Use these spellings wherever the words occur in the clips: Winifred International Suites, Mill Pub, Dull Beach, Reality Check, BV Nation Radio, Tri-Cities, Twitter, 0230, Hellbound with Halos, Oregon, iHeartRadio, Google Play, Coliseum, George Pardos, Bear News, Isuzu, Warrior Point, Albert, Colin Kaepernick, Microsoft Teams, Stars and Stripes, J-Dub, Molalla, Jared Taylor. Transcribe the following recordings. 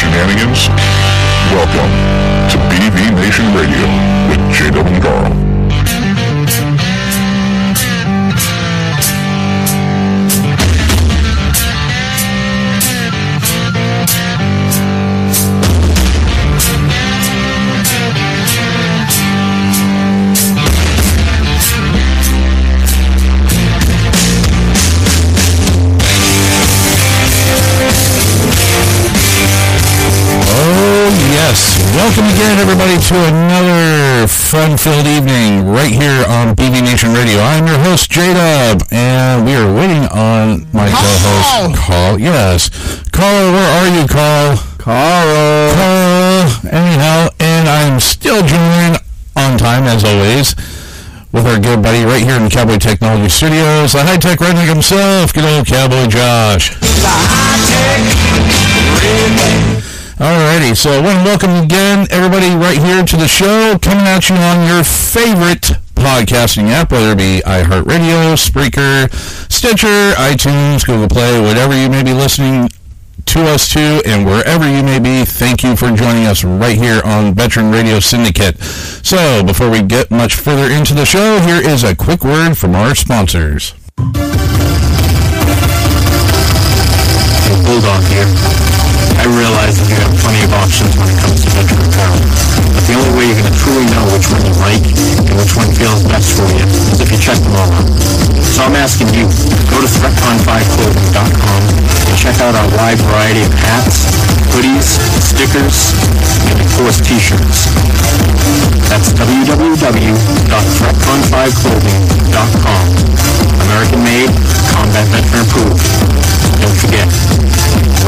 shenanigans? Welcome to BV Nation Radio with J-Dub and Carl. Welcome again, everybody, to another fun-filled evening right here on BV Nation Radio. I'm your host, J-Dub, and we are waiting on my co-host, Carl. Yes. Carl, where are you, Carl? Carl. Anyhow, and I'm still joined on time, as always, with our good buddy right here in Cowboy Technology Studios, the high-tech redneck himself, good old Cowboy Josh. The high-tech redneck. Alrighty, so I want to welcome again everybody right here to the show, coming at you on your favorite podcasting app, whether it be iHeartRadio, Spreaker, Stitcher, iTunes, Google Play, whatever you may be listening to us to, and wherever you may be. Thank you for joining us right here on Veteran Radio Syndicate. So, before we get much further into the show, here is a quick word from our sponsors. Hey, Bulldog here. I realize that you have plenty of options when it comes to veteran apparel, but the only way you're going to truly know which one you like and which one feels best for you is if you check them all out. So I'm asking you, go to ThreatCon5Clothing.com and check out our wide variety of hats, hoodies, stickers, and of course t-shirts. That's www.ThreatCon5Clothing.com. American made, combat veteran approved. Don't forget,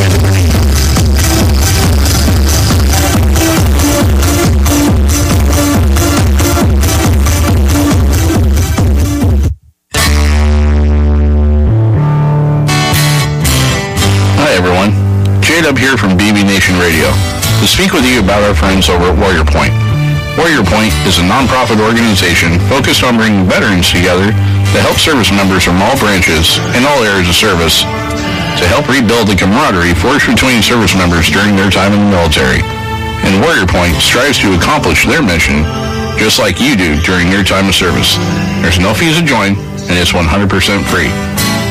wear the grenade. Hi everyone, J-Dub here from BB Nation Radio to speak with you about our friends over at Warrior Point. Warrior Point is a non-profit organization focused on bringing veterans together to help service members from all branches and all areas of service to help rebuild the camaraderie forged between service members during their time in the military. And Warrior Point strives to accomplish their mission just like you do during your time of service. There's no fees to join, and it's 100% free.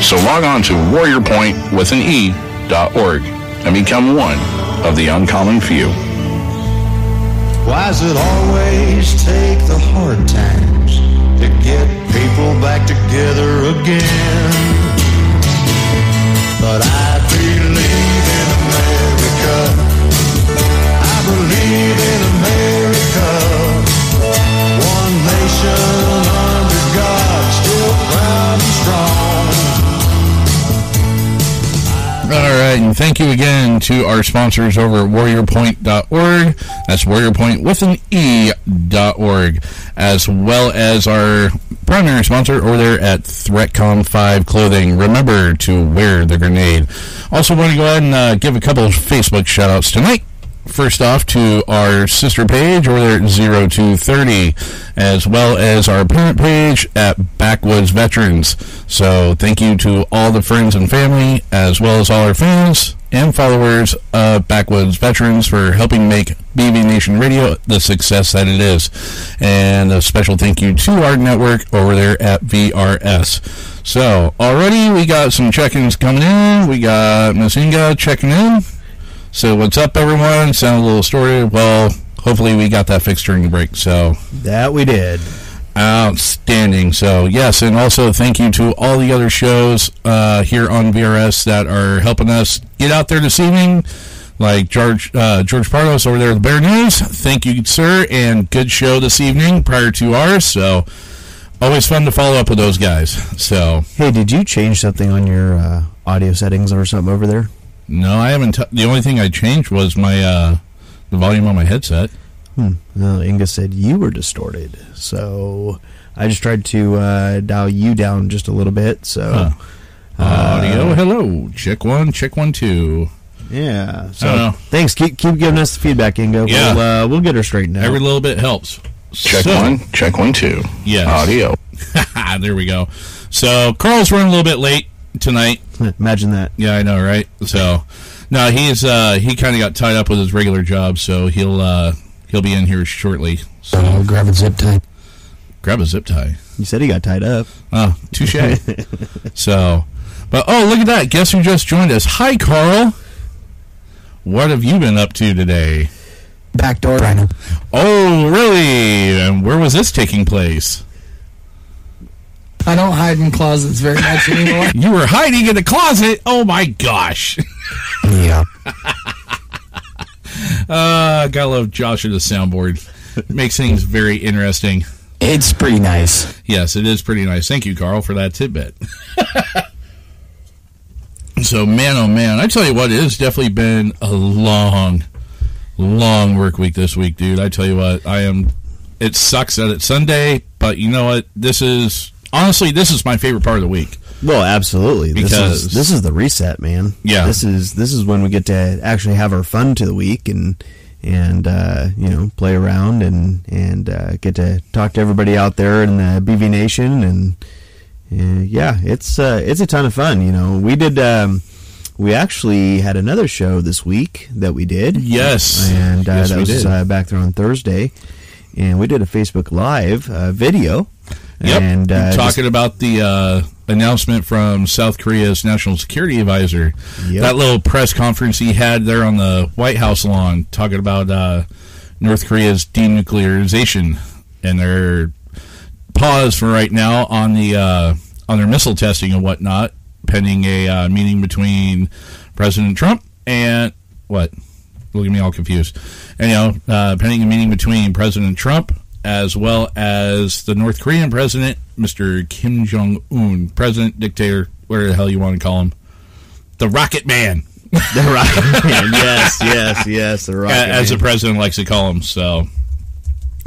So log on to warriorpoint.org and become one of the uncommon few. Why does it always take the hard times to get people back together again? But I believe in America. I believe in America. One nation under God, still proud and strong. All right, and thank you again to our sponsors over at warriorpoint.org. That's warriorpoint with an E.org, as well as our primary sponsor over there at ThreatCon 5 Clothing. Remember to wear the grenade. Also want to go ahead and give a couple of Facebook shout-outs tonight. First off, to our sister page over there at 0230, as well as our parent page at Backwoods Veterans. So thank you to all the friends and family, as well as all our fans and followers of Backwoods Veterans for helping make BV Nation Radio the success that it is. And a special thank you to our network over there at VRS. So, already we got some check-ins coming in. We got Miss Inga checking in. So, what's up, everyone? Sound a little story. Well, hopefully we got that fixed during the break. So that we did. Outstanding. So, yes, and also thank you to all the other shows here on VRS that are helping us get out there this evening, like George Pardos over there at the Bear News. Thank you, sir, and good show this evening prior to ours. So, always fun to follow up with those guys. So, hey, did you change something on your audio settings or something over there? No, I haven't. The only thing I changed was my the volume on my headset. No, Inga said you were distorted, so I just tried to dial you down just a little bit. So, audio, hello, check one, two. Yeah. So thanks. Keep giving us the feedback, Inga. Yeah. We'll get her straightened out. Every little bit helps. Check one, two. Yes. Audio. There we go. So Carl's running a little bit late tonight. Imagine that. Yeah, I know, right? So No, he kind of got tied up with his regular job, so he'll be in here shortly. So I'll grab a zip tie. Grab a zip tie. You said he got tied up. Oh, touche. So, but oh, look at that! Guess who just joined us? Hi, Carl. What have you been up to today? Backdoor rhino. Oh, really? And where was this taking place? I don't hide in closets very much anymore. You were hiding in a closet? Oh, my gosh. Yeah. Gotta love Josh at the soundboard. It makes things very interesting. It's pretty nice. Yes, it is pretty nice. Thank you, Carl, for that tidbit. So, man, oh, man. I tell you what, it has definitely been a long work week this week, dude. I tell you what, it sucks that it's Sunday, but you know what? Honestly, this is my favorite part of the week. Well, absolutely. Because this is the reset, man. Yeah. This is when we get to actually have our fun to the week and play around and get to talk to everybody out there in the BV Nation and it's a ton of fun, you know. We actually had another show this week that we did. Yes. And that was back there on Thursday. And we did a Facebook Live video. Yep. And, talking about the announcement from South Korea's National Security Advisor. Yep. That little press conference he had there on the White House lawn, talking about North Korea's denuclearization and their pause for right now on the on their missile testing and whatnot, pending a meeting between President Trump and what? Look at me all confused. Anyhow, pending a meeting between President Trump as well as the North Korean president, Mr. Kim Jong-un, president, dictator, whatever the hell you want to call him, the Rocket Man. The Rocket Man, yes, the Rocket Man. As the president likes to call him, so.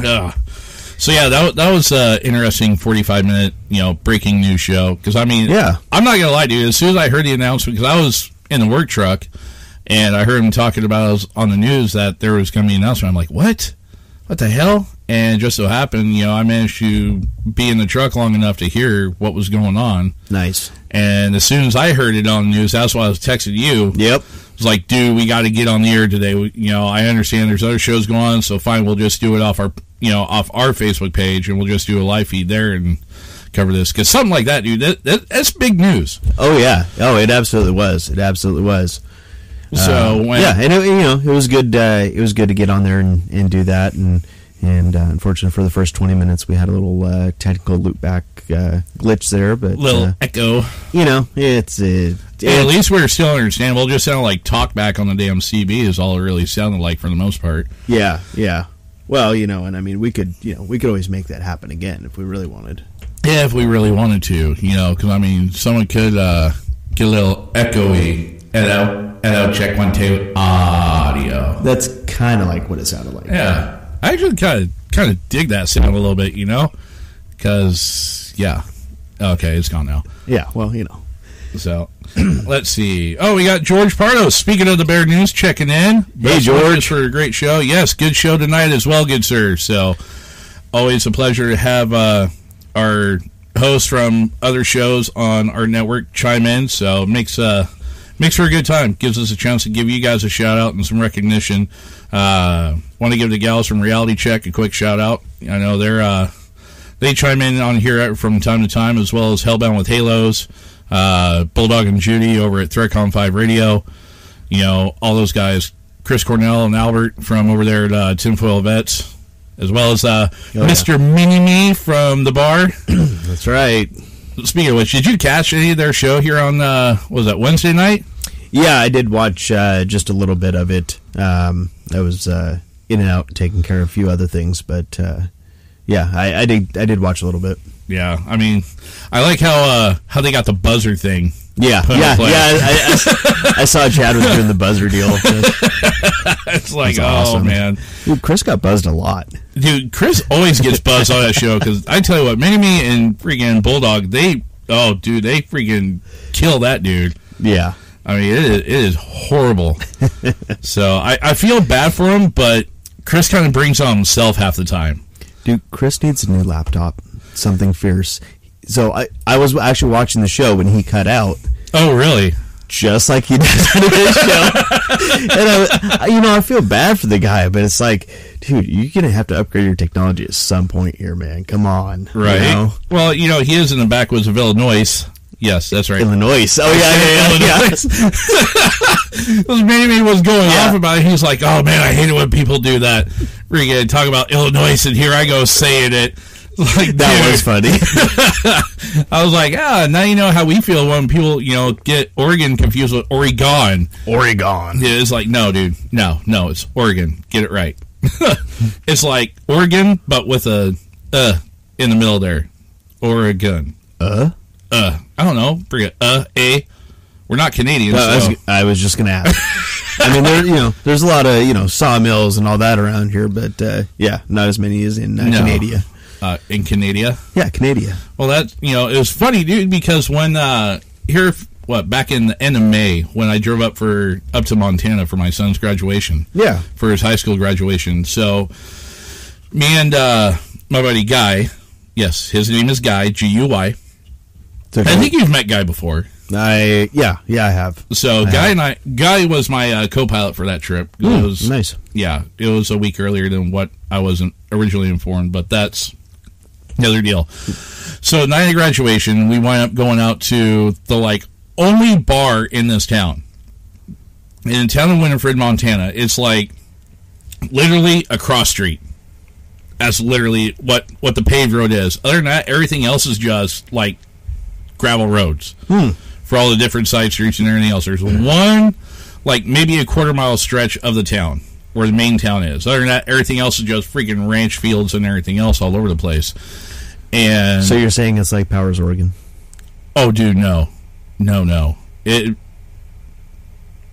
So, yeah, that was an interesting 45-minute, breaking news show. Because, I'm not going to lie to you. As soon as I heard the announcement, because I was in the work truck, and I heard him talking about on the news that there was going to be an announcement. I'm like, what? What the hell? And just so happened, I managed to be in the truck long enough to hear what was going on. Nice. And as soon as I heard it on the news, that's why I was texting you. Yep. It was like, dude, we got to get on the air today. I understand there's other shows going on, so fine, we'll just do it off our Facebook page, and we'll just do a live feed there and cover this. Because something like that, dude, that's big news. Oh, yeah. Oh, it absolutely was. It absolutely was. So it was good. It was good to get on there and do that. And unfortunately, for the first 20 minutes, we had a little technical loopback glitch there, but little echo. At least we're still understandable. It just sounded like talkback on the damn CB is all it really sounded like for the most part. Yeah. Well, we could, always make that happen again if we really wanted. Yeah, if we really wanted to, because someone could get a little echoey. Hello, check 1, 2, audio. That's kind of like what it sounded like. Yeah, I actually kind of dig that sound a little bit, because okay, it's gone now. Yeah, well, So, let's see. Oh, we got George Pardos. Speaking of the Bear News, checking in. Hey, George, for a great show. Yes, good show tonight as well, good sir. So, always a pleasure to have our hosts from other shows on our network chime in. So, it makes for a good time. Gives us a chance to give you guys a shout-out and some recognition. Want to give the gals from Reality Check a quick shout-out. I know they chime in on here from time to time, as well as Hellbound with Halos, Bulldog and Judy over at Threadcom 5 Radio. All those guys. Chris Cornell and Albert from over there at Tinfoil Vets, as well as Mr. Mini-Me from The Bar. That's right. Speaking of which, did you catch any of their show here on, Wednesday night? Yeah, I did watch just a little bit of it. I was in and out taking care of a few other things, but I did watch a little bit. Yeah, I like how they got the buzzer thing. Yeah. I saw Chad was doing the buzzer deal. It's like, awesome. Oh, man. Dude, Chris got buzzed a lot. Dude, Chris always gets buzzed on that show, because I tell you what, Mini-Me and freaking Bulldog, they freaking kill that dude. Yeah. It is horrible. So, I feel bad for him, but Chris kind of brings on himself half the time. Dude, Chris needs a new laptop. Something fierce. So I was actually watching the show when he cut out. Oh, really? just like he does on his show. And I feel bad for the guy, but it's like, dude, you're going to have to upgrade your technology at some point here, man. Come on. Right. You know? Well, he is in the backwoods of Illinois. Yes, that's right. Illinois. Oh, yeah. Illinois. This man was going off about it. He's like, oh, man, I hate it when people do that. We're going to talk about Illinois, and here I go saying it. Like, that was funny. I was like, now you know how we feel when people, get Oregon confused with Oregon. Oregon. Yeah, it's like, no, dude. No, it's Oregon. Get it right. It's like Oregon, but with a in the middle there. Oregon. I don't know. Forget a. We're not Canadians. Well, so. I was just gonna ask. I mean, there's a lot of sawmills and all that around here, but not as many as in Canada. In Canada, yeah, Canada. Well, that it was funny, dude, because when back in the end of May when I drove up to Montana for my son's graduation, for his high school graduation. So me and my buddy Guy, yes, his name is Guy, G-U-Y. Okay. I think you've met Guy before. I have. So Guy was my co-pilot for that trip. Nice. Yeah, it was a week earlier than what I wasn't originally informed, but that's another deal. So night of graduation, we wind up going out to the only bar in this town. In the town of Winifred, Montana, it's literally a cross street. That's literally what the paved road is. Other than that, everything else is just gravel roads for all the different side streets and everything else. There's one, maybe a quarter-mile stretch of the town where the main town is. Other than that, everything else is just freaking ranch fields and everything else all over the place. And so you're saying it's like Powers, Oregon? Oh, dude, no.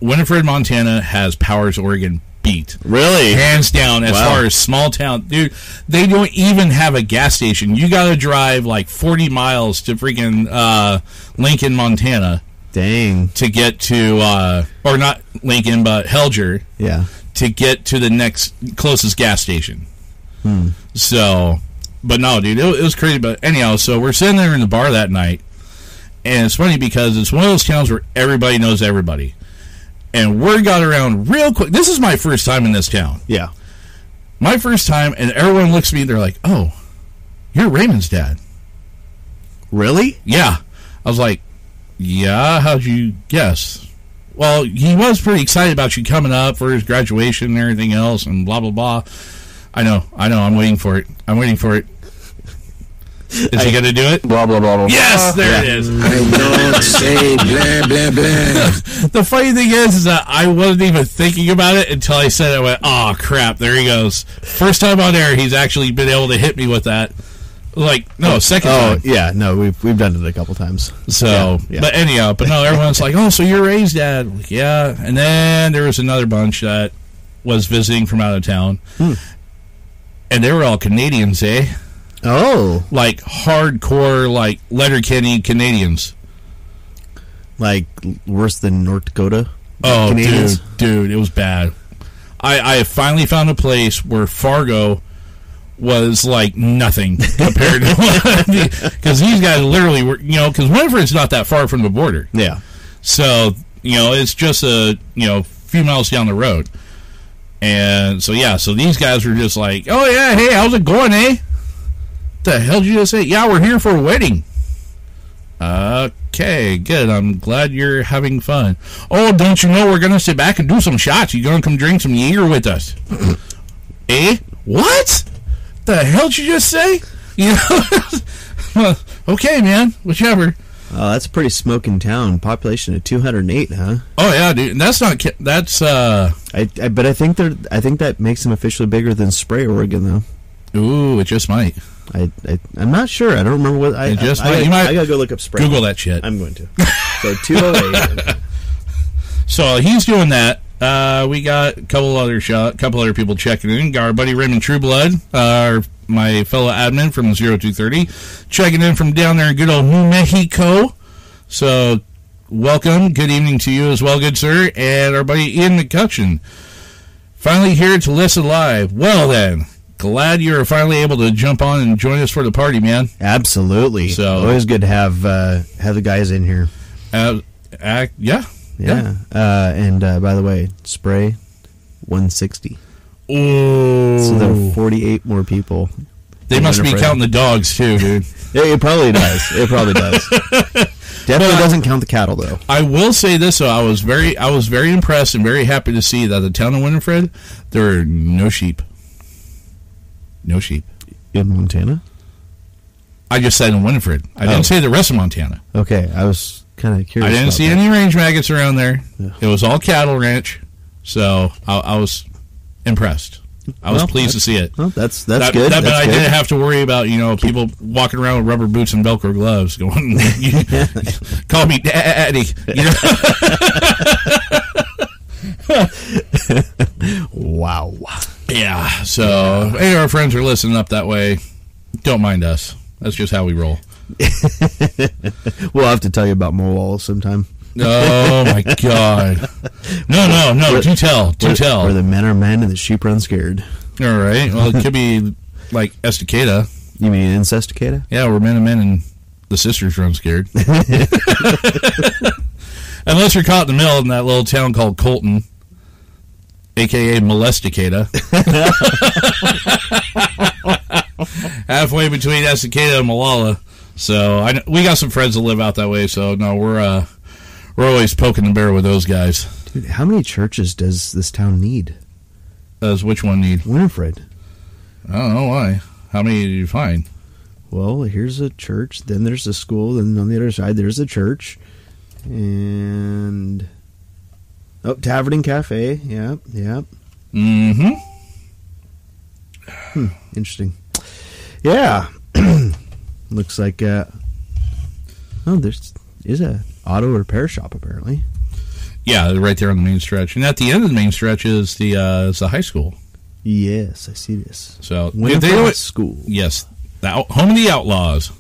Winifred, Montana has Powers, Oregon beat. Really? Hands down, as far as small town. Dude, they don't even have a gas station. You got to drive 40 miles to freaking Lincoln, Montana. Dang. To get to, or not Lincoln, but Helger. Yeah. To get to the next closest gas station. So, but no, dude, it was crazy. But anyhow, so we're sitting there in the bar that night. And it's funny because it's one of those towns where everybody knows everybody. And word got around real quick. This is my first time in this town. Yeah. My first time, and everyone looks at me, they're like, oh, you're Raymond's dad. Really? Yeah. I was like, yeah, how'd you guess? Well, he was pretty excited about you coming up for his graduation and everything else and blah, blah, blah. I know, I'm waiting for it. Is he going to do it? Blah, blah, blah, blah. Yes, there it is. I don't say blah, blah, blah. The funny thing is that I wasn't even thinking about it until I said it. I went, oh, crap, there he goes. First time on air, he's actually been able to hit me with that. Second time. Oh, yeah, no, we've done it a couple times. So, yeah. But anyhow, everyone's like, oh, so you're Ray's dad. Like, yeah, and then there was another bunch that was visiting from out of town. And they were all Canadians, eh? Oh. Hardcore, Letterkenny Canadians. Worse than North Dakota? Oh, Canadians? Dude, it was bad. I finally found a place where Fargo was, nothing compared to... Because these guys literally were... because Winifred's not that far from the border. Yeah. So, it's just a, few miles down the road. And so, yeah, so these guys were just like, oh, yeah, hey, how's it going, eh? The hell did you just say? Yeah, we're here for a wedding. Okay, good. I'm glad you're having fun. Oh, don't you know we're going to sit back and do some shots? You going to come drink some Jaeger with us? Eh? What? The hell did you just say? Okay, man. Whichever. Oh, that's a pretty smoking town. Population of 208, huh? Oh, yeah, dude. And that's not... That's, But I think that makes them officially bigger than Spray, Oregon, though. Ooh, it just might. I'm not sure. I don't remember what... I gotta go look up Spray. Google that shit. I'm going to. So, 208. So, he's doing that. We got a couple other people checking in. Got our buddy Raymond Trueblood, my fellow admin from 0230, checking in from down there in good old New Mexico. So, welcome. Good evening to you as well, good sir. And our buddy Ian McCutcheon. Finally here to listen live. Well, then... Glad you're finally able to jump on and join us for the party, man. Absolutely. So always good to have the guys in here. Yeah, Yeah. And by the way, Spray, 160. Oh. So there are 48 more people. They must be counting the dogs, too, dude. It probably does. It probably does. Definitely doesn't count the cattle, though. I will say this, though. I was very impressed and very happy to see that the town of Winifred, there are no sheep. No sheep. In Montana? I just said in Winifred. I didn't say the rest of Montana. Okay. I was kind of curious. I didn't see any range maggots around there. Yeah. It was all cattle ranch. So I was impressed. I was pleased to see it. Well, that's good. But I didn't have to worry about people walking around with rubber boots and Velcro gloves going, "Call me daddy." Wow. Yeah. So any of our friends are listening up that way, don't mind us. That's just how we roll. We'll have to tell you about Mowall sometime. Oh my God! No! Do tell. Where the men are men and the sheep run scared. All right. Well, it could be like Estacada. You mean Incesticada? Yeah, where men are men and the sisters run scared. Unless you're caught in the mill in that little town called Colton, aka Molesticada. Halfway between Estacada and Molalla. So we got some friends that live out that way. So no, We're always poking the bear with those guys. Dude, how many churches does this town need? Does which one need? Winifred. I don't know why. How many did you find? Well, here's a church, then there's a school, then on the other side there's a church. And... Oh, Tavern and Cafe. Yep. Mm-hmm. Interesting. Yeah. Looks like... there's... Is a auto repair shop apparently? Yeah, right there on the main stretch, and at the end of the main stretch is the high school. Yes, I see this. So Winifred School. Yes, the home of the Outlaws.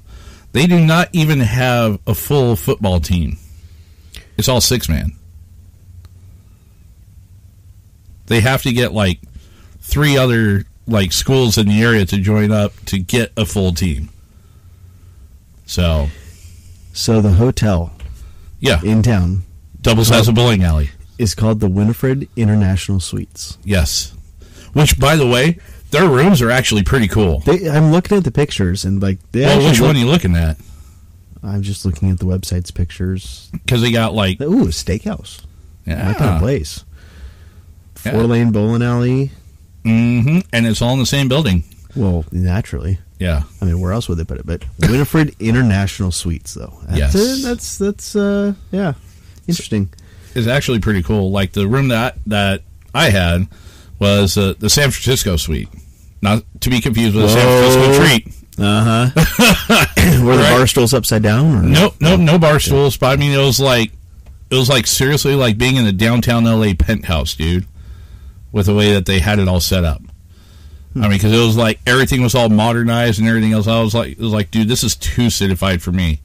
They do not even have a full football team. It's all 6-man. They have to get like 3 other like schools in the area to join up to get a full team. So. So the hotel in town doubles as a bowling alley. Is called the Winifred International Suites. Yes. Which, by the way, their rooms are actually pretty cool. I'm looking at the pictures and like... which one are you looking at? I'm just looking at the website's pictures. Because they got like... Ooh, a steakhouse. Yeah. That kind of place. 4-lane bowling alley. Mm-hmm. And it's all in the same building. Well, naturally. Yeah. I mean, where else would they put it? But Winifred International Suites, though. That's interesting. It's actually pretty cool. Like, the room that I had was the San Francisco suite. Not to be confused with the San Francisco treat. Uh-huh. Were the bar stools upside down? Or? Nope, no bar stools. But, I mean, it was like seriously like being in a downtown L.A. penthouse, dude, with the way that they had it all set up. I mean, because it was like everything was all modernized and everything else. It was like, dude, this is too citified for me.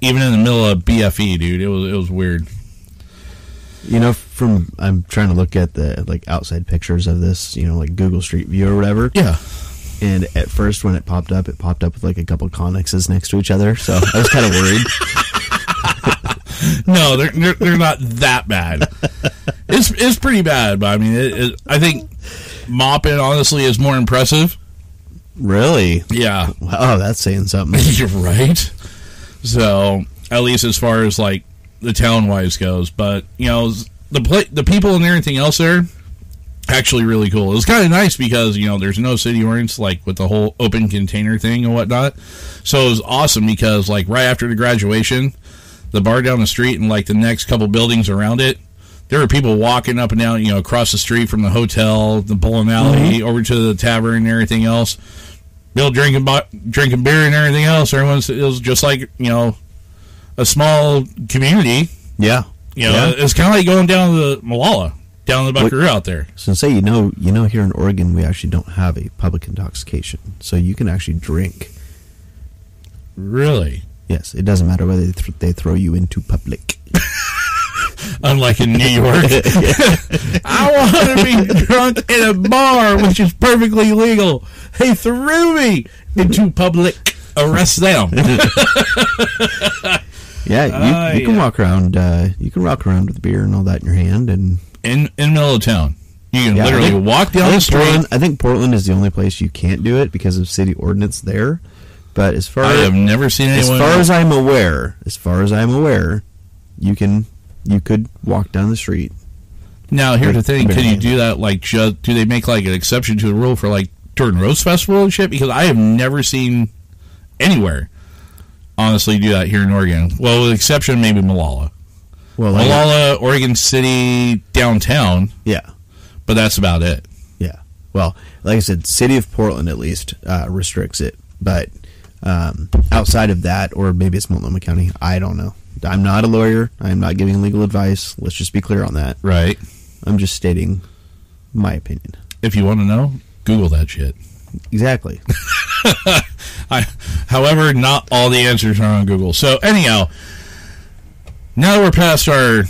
Even in the middle of BFE, dude, it was weird. You know, I'm trying to look at the like outside pictures of this, like Google Street View or whatever. Yeah. And at first, when it popped up with like a couple of connexes next to each other. So I was kind of worried. No, they're not that bad. It's pretty bad, but I mean, I think. Mopping, honestly, is more impressive. Really? Yeah. Wow, that's saying something. You're right. So, at least as far as, like, the town-wise goes. But, the people and everything else there, actually really cool. It was kind of nice because, there's no city ordinance, like, with the whole open container thing and whatnot. So, it was awesome because, like, right after the graduation, the bar down the street and, like, the next couple buildings around it, there were people walking up and down, across the street from the hotel, the bowling alley, over to the tavern and everything else. Bill drinking beer and everything else. It was just like, a small community. Yeah. It's kind of like going down to the Molalla, down the Buckaroo out there. So say, here in Oregon, we actually don't have a public intoxication. So you can actually drink. Really? Yes. It doesn't matter whether they throw you into public. Unlike in New York. I want to be drunk in a bar, which is perfectly legal. They threw me into public. Arrest them. Yeah, you can walk around. You can walk around with beer and all that in your hand, and in the middle of town, you can literally walk down the street. I think Portland is the only place you can't do it because of city ordinance there. But as far I have never seen anyone. As far as I'm aware, you could walk down the street. Now here's the thing: can you do that? Like, just, do they make like an exception to the rule for like Dirt and Roast Festival and shit? Because I have never seen anywhere, honestly, do that here in Oregon. Well, with the exception maybe Malala. Well, Malala, Oregon City, downtown. Yeah, but that's about it. Yeah. Well, like I said, city of Portland at least restricts it, but outside of that, or maybe it's Multnomah County, I don't know. I'm not a lawyer. I'm not giving legal advice. Let's just be clear on that. Right. I'm just stating my opinion. If you want to know, Google that shit. Exactly. However, not all the answers are on Google. So, anyhow, now that we're past our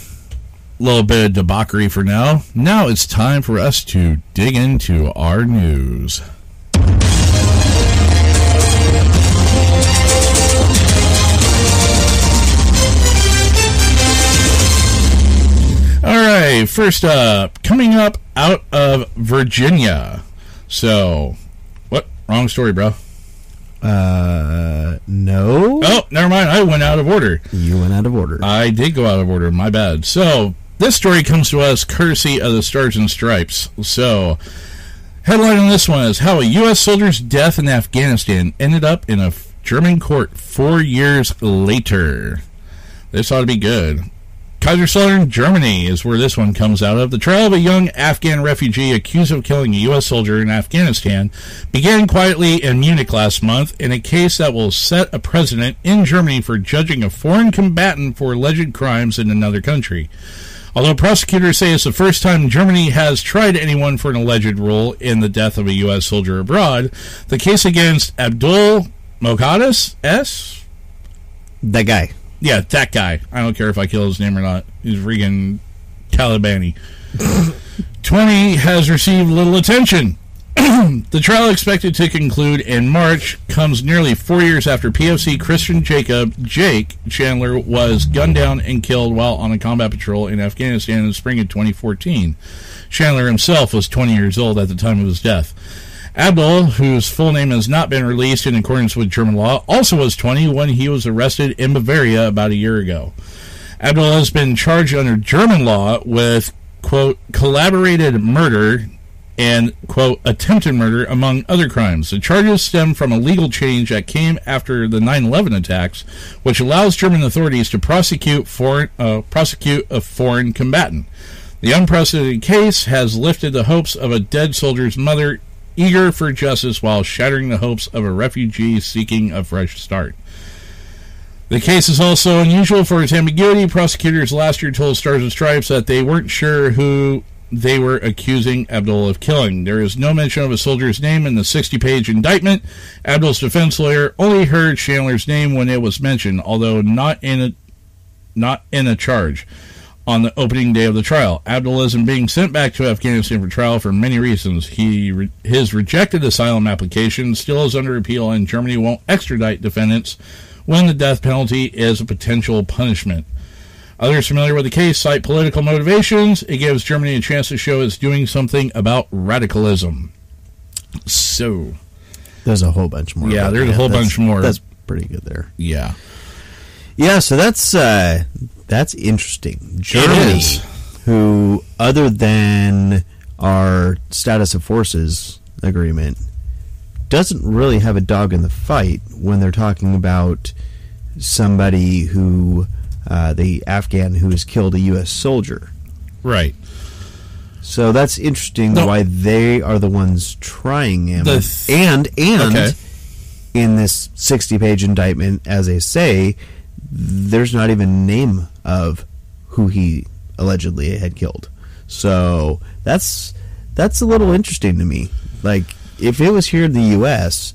little bit of debauchery for now, now it's time for us to dig into our news. All right, first up, coming up out of Virginia. So, what? Wrong story, bro. No. Oh, never mind. I went out of order. You went out of order. I did go out of order. My bad. So, this story comes to us courtesy of the Stars and Stripes. So, headline on this one is how a U.S. soldier's death in Afghanistan ended up in a German court 4 years later. This ought to be good. Kaiserslautern, Germany is where this one comes out of. The trial of a young Afghan refugee accused of killing a U.S. soldier in Afghanistan began quietly in Munich last month in a case that will set a precedent in Germany for judging a foreign combatant for alleged crimes in another country. Although prosecutors say it's the first time Germany has tried anyone for an alleged role in the death of a U.S. soldier abroad, the case against Abdul Mokadis, that guy. Yeah, that guy. I don't care if I kill his name or not. He's freaking Taliban-y. 20 has received little attention. The trial, expected to conclude in March, comes nearly 4 years after PFC Christian Jacob Jake Chandler was gunned down and killed while on a combat patrol in Afghanistan in the spring of 2014. Chandler himself was 20 years old at the time of his death. Abdul, whose full name has not been released in accordance with German law, also was 20 when he was arrested in Bavaria about a year ago. Abdul has been charged under German law with, quote, collaborated murder and, quote, attempted murder, among other crimes. The charges stem from a legal change that came after the 9/11 attacks, which allows German authorities to prosecute a foreign combatant. The unprecedented case has lifted the hopes of a dead soldier's mother eager for justice while shattering the hopes of a refugee seeking a fresh start. The case is also unusual for its ambiguity. Prosecutors last year told Stars and Stripes that they weren't sure who they were accusing Abdul of killing. There is no mention of a soldier's name in the 60-page indictment. Abdul's defense lawyer only heard Chandler's name when it was mentioned, although not in a charge. On the opening day of the trial, Abdul isn't being sent back to Afghanistan for trial for many reasons. His rejected asylum application still is under appeal, and Germany won't extradite defendants when the death penalty is a potential punishment. Others familiar with the case cite political motivations. It gives Germany a chance to show it's doing something about radicalism. So, there's a whole bunch more. Yeah, there's a whole bunch more. That's pretty good there. Yeah. Yeah, so that's interesting. Germany, who, other than our status of forces agreement, doesn't really have a dog in the fight when they're talking about somebody who, the Afghan who has killed a U.S. soldier. Right. So that's interesting why they are the ones trying him. Okay. In this 60-page indictment, as they say, there's not even a name of who he allegedly had killed. So that's a little interesting to me. Like, if it was here in the U.S.,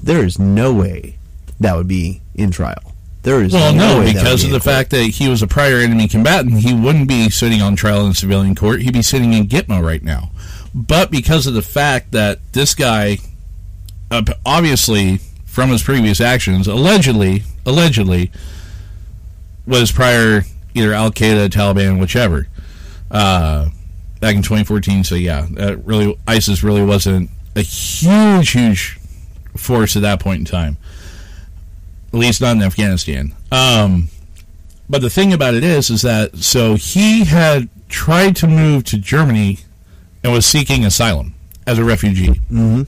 there is no way that would be in trial. There is no way because of the fact that he was a prior enemy combatant, he wouldn't be sitting on trial in civilian court. He'd be sitting in Gitmo right now. But because of the fact that this guy, obviously, from his previous actions, allegedly was prior either Al Qaeda, Taliban, whichever, back in 2014. So yeah, really, ISIS really wasn't a huge force at that point in time, at least not in Afghanistan. But the thing about it is that so he had tried to move to Germany and was seeking asylum as a refugee. Mm-hmm.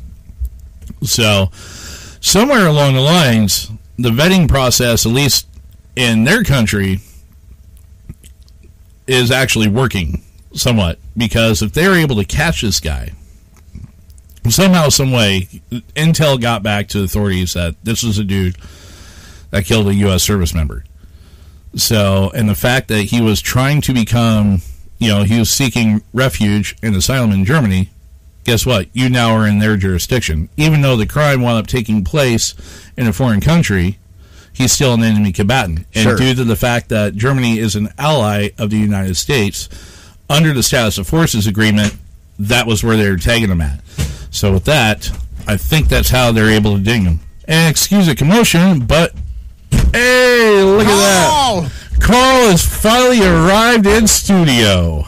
So somewhere along the lines, the vetting process, at least in their country, is actually working somewhat, because if they're able to catch this guy, somehow, some way, intel got back to authorities that this was a dude that killed a U.S. service member. So, and the fact that he was trying to become, you know, he was seeking refuge and asylum in Germany, guess what? You now are in their jurisdiction. Even though the crime wound up taking place in a foreign country, he's still an enemy combatant. And sure, due to the fact that Germany is an ally of the United States, under the Status of Forces Agreement, that was where they were tagging him at. So with that, I think that's how they're able to ding him. And excuse the commotion, but... Hey, look at that. Carl has finally arrived in studio.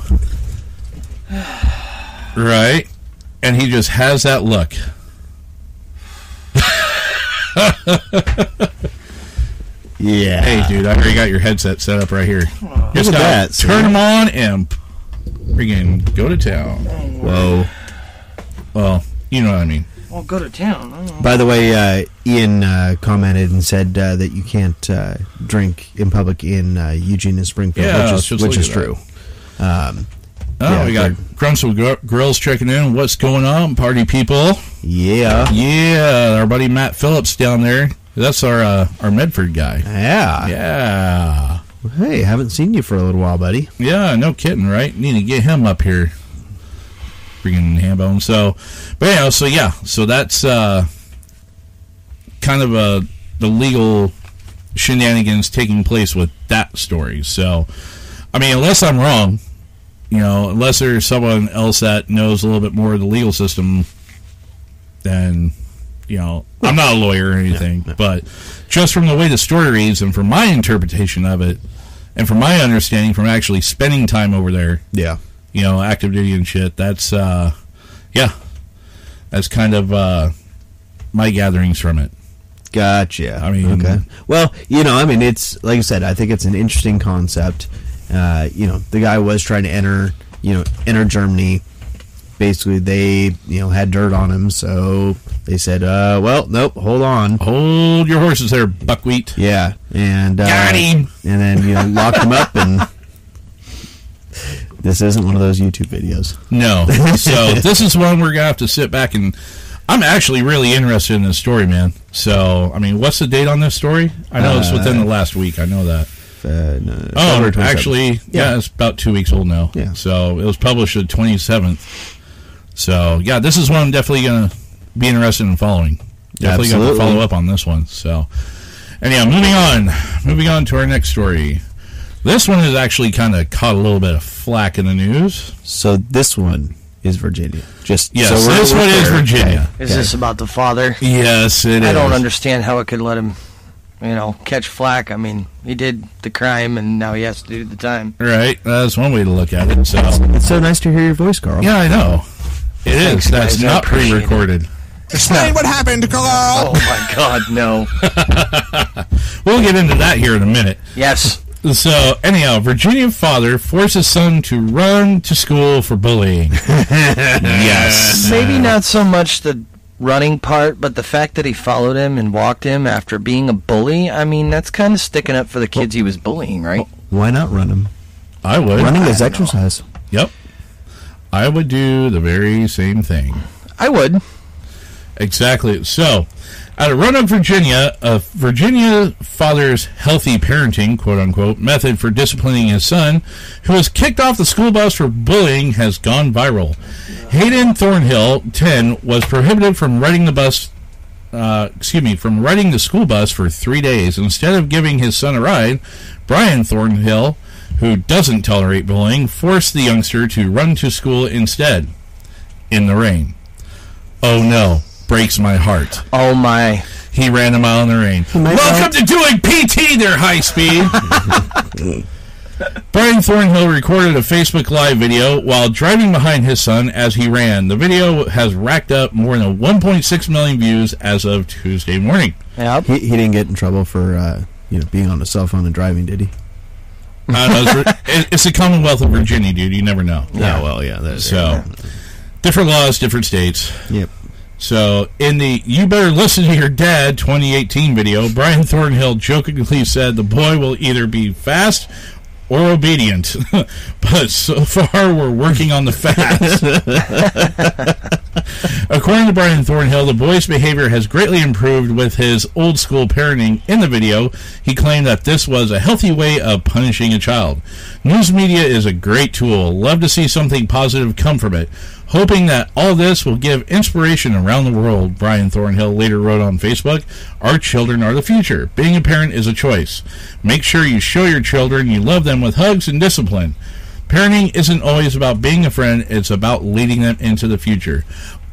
Right? And he just has that look. Yeah. Hey, dude, I already got your headset set up right here. Just look at that. Turn them on and friggin' go to town. Whoa. Well, you know what I mean. Well, go to town. I don't know. By the way, Ian commented and said that you can't drink in public in Eugene and Springfield, yeah, which is true. We got Grunzel Grills checking in. What's going on, party people? Yeah. Yeah, our buddy Matt Phillips down there. That's our Medford guy. Yeah. Yeah. Well, hey, haven't seen you for a little while, buddy. Yeah, no kidding, right? Need to get him up here. Freaking ham bone. So, but anyhow, so yeah, so that's kind of the legal shenanigans taking place with that story. So, I mean, unless I'm wrong, you know, unless there's someone else that knows a little bit more of the legal system, then, you know, I'm not a lawyer or anything, no. But just from the way the story reads and from my interpretation of it and from my understanding from actually spending time over there, yeah. You know, active duty and shit. That's, yeah. That's kind of my gatherings from it. Gotcha. I mean, okay. Well, you know, I mean, it's, like I said, I think it's an interesting concept. You know, the guy was trying to enter Germany. Basically, they, you know, had dirt on him, so they said, well, nope, hold on. Hold your horses there, buckwheat. Yeah. And, got him. And then, you know, locked him up and... This isn't one of those YouTube videos. No. So this is one we're going to have to sit back and... I'm actually really interested in this story, man. So, I mean, what's the date on this story? I know it's within the last week. I know that. No, oh, actually, yeah, it's about 2 weeks old now. Yeah. So it was published the 27th. So, yeah, this is one I'm definitely going to be interested in following. Definitely going to follow up on this one. So, anyhow, moving on to our next story. This one has actually kind of caught a little bit of flack in the news. So this one is Virginia. Just yes, so this one is Virginia. Okay. Is okay. This about the father? Yes, it is. I don't understand how it could let him, you know, catch flack. I mean, he did the crime, and now he has to do the time. Right. That's one way to look at it. So it's so nice to hear your voice, Carl. Yeah, I know. It is. That's not pre-recorded. Explain what happened, Carl. Oh, my God, no. We'll get into that here in a minute. Yes. So, anyhow, Virginia father forces son to run to school for bullying. Yes. Maybe not so much the running part, but the fact that he followed him and walked him after being a bully, I mean, that's kind of sticking up for the kids he was bullying, right? Why not run him? I would. Running is exercise. Yep. I would do the very same thing. I would. Exactly. So... At a run-up Virginia, a Virginia father's healthy parenting, quote-unquote, method for disciplining his son, who was kicked off the school bus for bullying, has gone viral. Hayden Thornhill, 10, was prohibited from riding the school bus for 3 days. Instead of giving his son a ride, Brian Thornhill, who doesn't tolerate bullying, forced the youngster to run to school instead, in the rain. Oh, no. Breaks my heart. Oh my. He ran a mile in the rain. Welcome to doing PT there, high speed. Brian Thornhill recorded a Facebook Live video while driving behind his son as he ran. The video has racked up more than 1.6 million views as of Tuesday morning. Yep. He didn't get in trouble for being on a cell phone and driving, did he? It's the Commonwealth of Virginia, dude. You never know. Yeah. Different laws, different states. Yep. So, in the You Better Listen to Your Dad 2018 video, Brian Thornhill jokingly said the boy will either be fast or obedient. But so far, we're working on the fast. According to Brian Thornhill, the boy's behavior has greatly improved with his old school parenting. In the video, he claimed that this was a healthy way of punishing a child. News media is a great tool. Love to see something positive come from it. Hoping that all this will give inspiration around the world, Brian Thornhill later wrote on Facebook, our children are the future. Being a parent is a choice. Make sure you show your children you love them with hugs and discipline. Parenting isn't always about being a friend. It's about leading them into the future.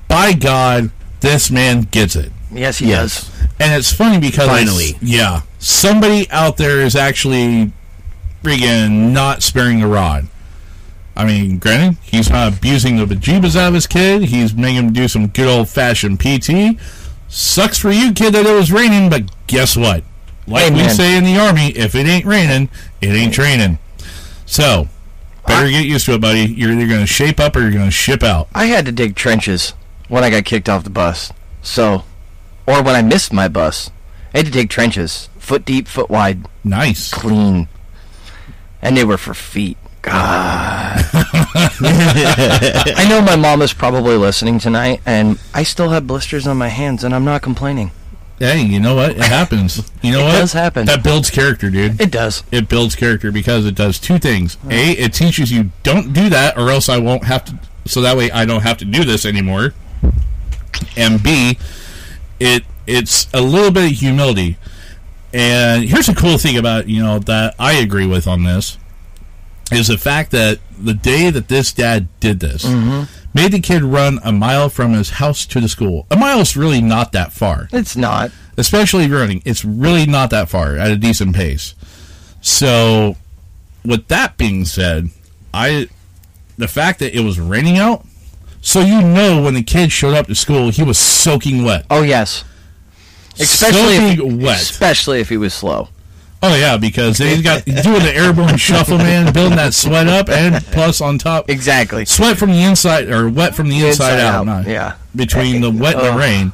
By God, this man gets it. Yes, he does. And it's funny because... Finally. Yeah. Somebody out there is actually friggin' not sparing the rod. I mean, granted, he's not abusing the bejeebas out of his kid. He's making him do some good old-fashioned PT. Sucks for you, kid, that it was raining, but guess what? Like we say in the Army, if it ain't raining, it ain't training. So, better get used to it, buddy. You're either going to shape up or you're going to ship out. I had to dig trenches when I got kicked off the bus. Or when I missed my bus. I had to dig trenches. Foot deep, foot wide. Nice. Clean. And they were for feet. God. I know my mom is probably listening tonight, and I still have blisters on my hands, and I'm not complaining. Hey, you know what? It happens. You know what? It does happen. That builds character, dude. It does. It builds character because it does two things. Oh. A, it teaches you don't do that, or else I won't have to. So that way, I don't have to do this anymore. And B, it's a little bit of humility. And here's a cool thing about that I agree with on this. Is the fact that the day that this dad did this, made the kid run a mile from his house to the school. A mile's really not that far. It's not. Especially running. It's really not that far at a decent pace. So, with that being said, the fact that it was raining out, so when the kid showed up to school, he was soaking wet. Oh, yes. Especially if he was slow. Oh, yeah, because they've got doing the airborne shuffle, man, building that sweat up, and plus on top. Exactly. Sweat from the inside, or wet from the inside out. Yeah. Between the wet and the rain.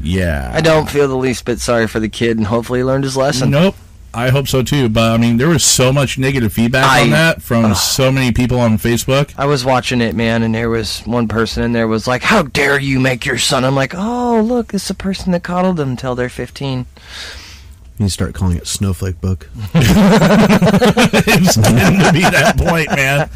Yeah. I don't feel the least bit sorry for the kid, and hopefully he learned his lesson. Nope. I hope so, too. But, I mean, there was so much negative feedback on that from so many people on Facebook. I was watching it, man, and there was one person in there was like, how dare you make your son? I'm like, oh, look, it's the person that coddled them until they're 15. You start calling it Snowflake Book. It's getting to be that point, man.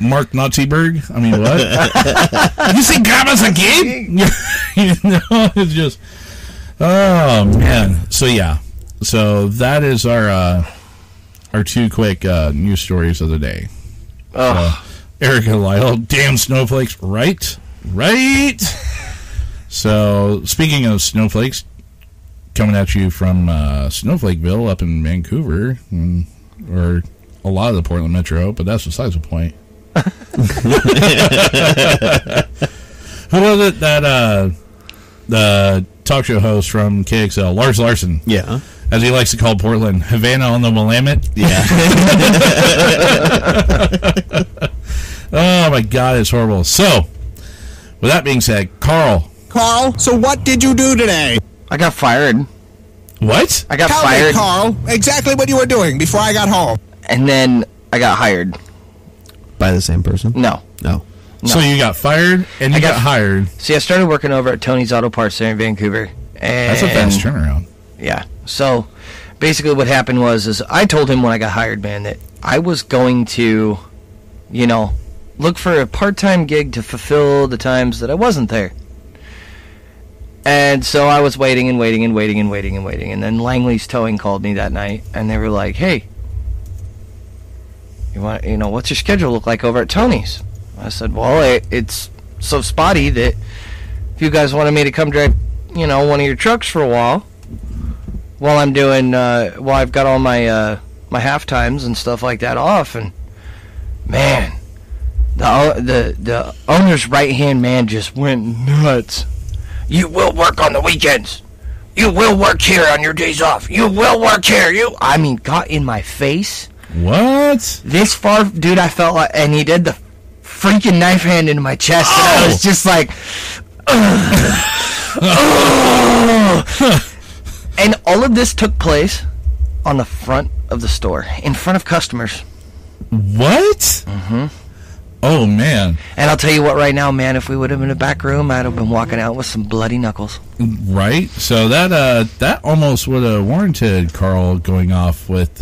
Mark Naziberg? I mean, what? You see Grandma's again? It's just... Oh, man. So, yeah. So, that is our two quick news stories of the day. Oh. Erica Lyle, damn snowflakes. Right? So, speaking of snowflakes... Coming at you from Snowflakeville up in Vancouver, or a lot of the Portland Metro, but that's besides the point. Who was it that the talk show host from KXL, Lars Larson? Yeah, as he likes to call Portland, Havana on the Willamette. Yeah. Oh my God, it's horrible. So, with that being said, Carl. So what did you do today? I got fired. What? I got fired. Tell me, Carl, exactly what you were doing before I got home. And then I got hired. By the same person? No. So you got fired and you got hired. See, I started working over at Tony's Auto Parts there in Vancouver. That's a fast turnaround. Yeah. So basically what happened was I told him when I got hired, man, that I was going to, look for a part-time gig to fulfill the times that I wasn't there. And so I was waiting. And then Langley's Towing called me that night. And they were like, hey, what's your schedule look like over at Tony's? I said, well, it's so spotty that if you guys wanted me to come drive you know, one of your trucks for a while I'm doing, while I've got all my, my half times and stuff like that off, and, man, the owner's right-hand man just went nuts. You will work on the weekends. You will work here on your days off. You will work here. I mean, got in my face. What? This far, dude, I felt like, and he did the freaking knife hand into my chest, and I was just like, And all of this took place on the front of the store, in front of customers. What? Mm-hmm. Oh, man. And I'll tell you what, right now, man, if we would have been in the back room, I'd have been walking out with some bloody knuckles. Right? So that almost would have warranted Carl going off with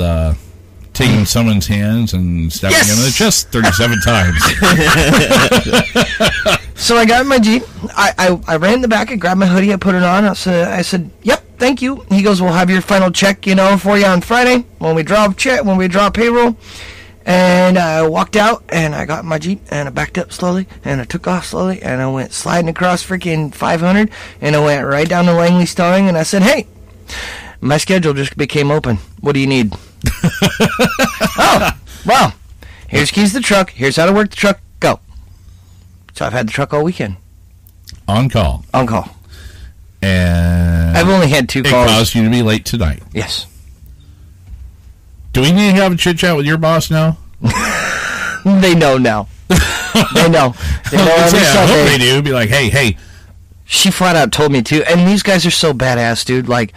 taking someone's hands and stabbing him in the chest 37 times. So I got in my Jeep. I ran in the back. I grabbed my hoodie. I put it on. I said, yep, thank you. He goes, we'll have your final check, you know, for you on Friday when we draw payroll. And I walked out, and I got in my Jeep, and I backed up slowly, and I took off slowly, and I went sliding across freaking 500, and I went right down to Langley Stowing, and I said, hey, my schedule just became open. What do you need? Oh, well, here's keys to the truck. Here's how to work the truck. Go. So I've had the truck all weekend. On call. On call. And I've only had 2 calls. It caused you to be late tonight. Yes. Do we need to have a chit-chat with your boss now? They know now. They know. They know every Sunday. I hope they do. Be like, hey. She flat out told me to. And these guys are so badass, dude. Like,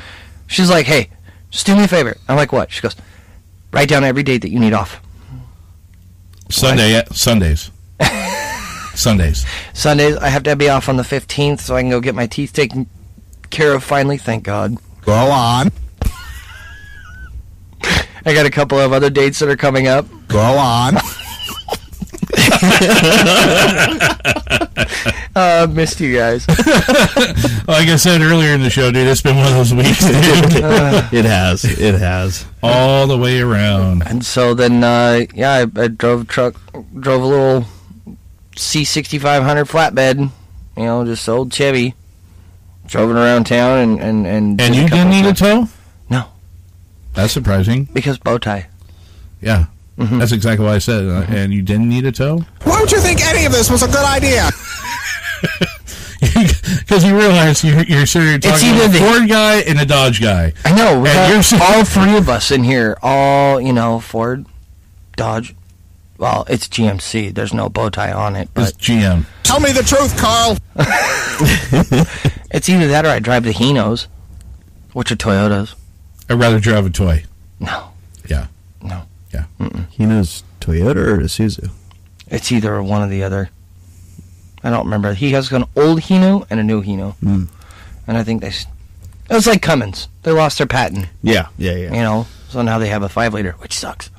she's like, hey, just do me a favor. I'm like, what? She goes, write down every date that you need off. Sundays. Sundays. I have to be off on the 15th so I can go get my teeth taken care of finally. Thank God. Go on. I got a couple of other dates that are coming up. Go on. Missed you guys. Like I said earlier in the show, dude, it's been one of those weeks, dude. It has. All the way around. And so then, I drove a little C6500 flatbed, you know, just old Chevy. Drove it around town and you didn't need a tow? That's surprising. Because bow tie. Yeah. Mm-hmm. That's exactly what I said. Mm-hmm. And you didn't need a tow? Why would you think any of this was a good idea? Because you realize you're talking about a Ford guy and a Dodge guy. I know. You're all three of us in here. All, you know, Ford, Dodge. Well, it's GMC. There's no bow tie on it. But it's GM. Tell me the truth, Carl. It's either that or I drive the Hinos, which are Toyotas. I'd rather drive a toy. No. Yeah. No. Yeah. Mm-mm. He knows Toyota or Isuzu. It's either one or the other. I don't remember. He has an old Hino and a new Hino. Mm. And I think it was like Cummins. They lost their patent. Yeah. You know, so now they have a 5-liter, which sucks.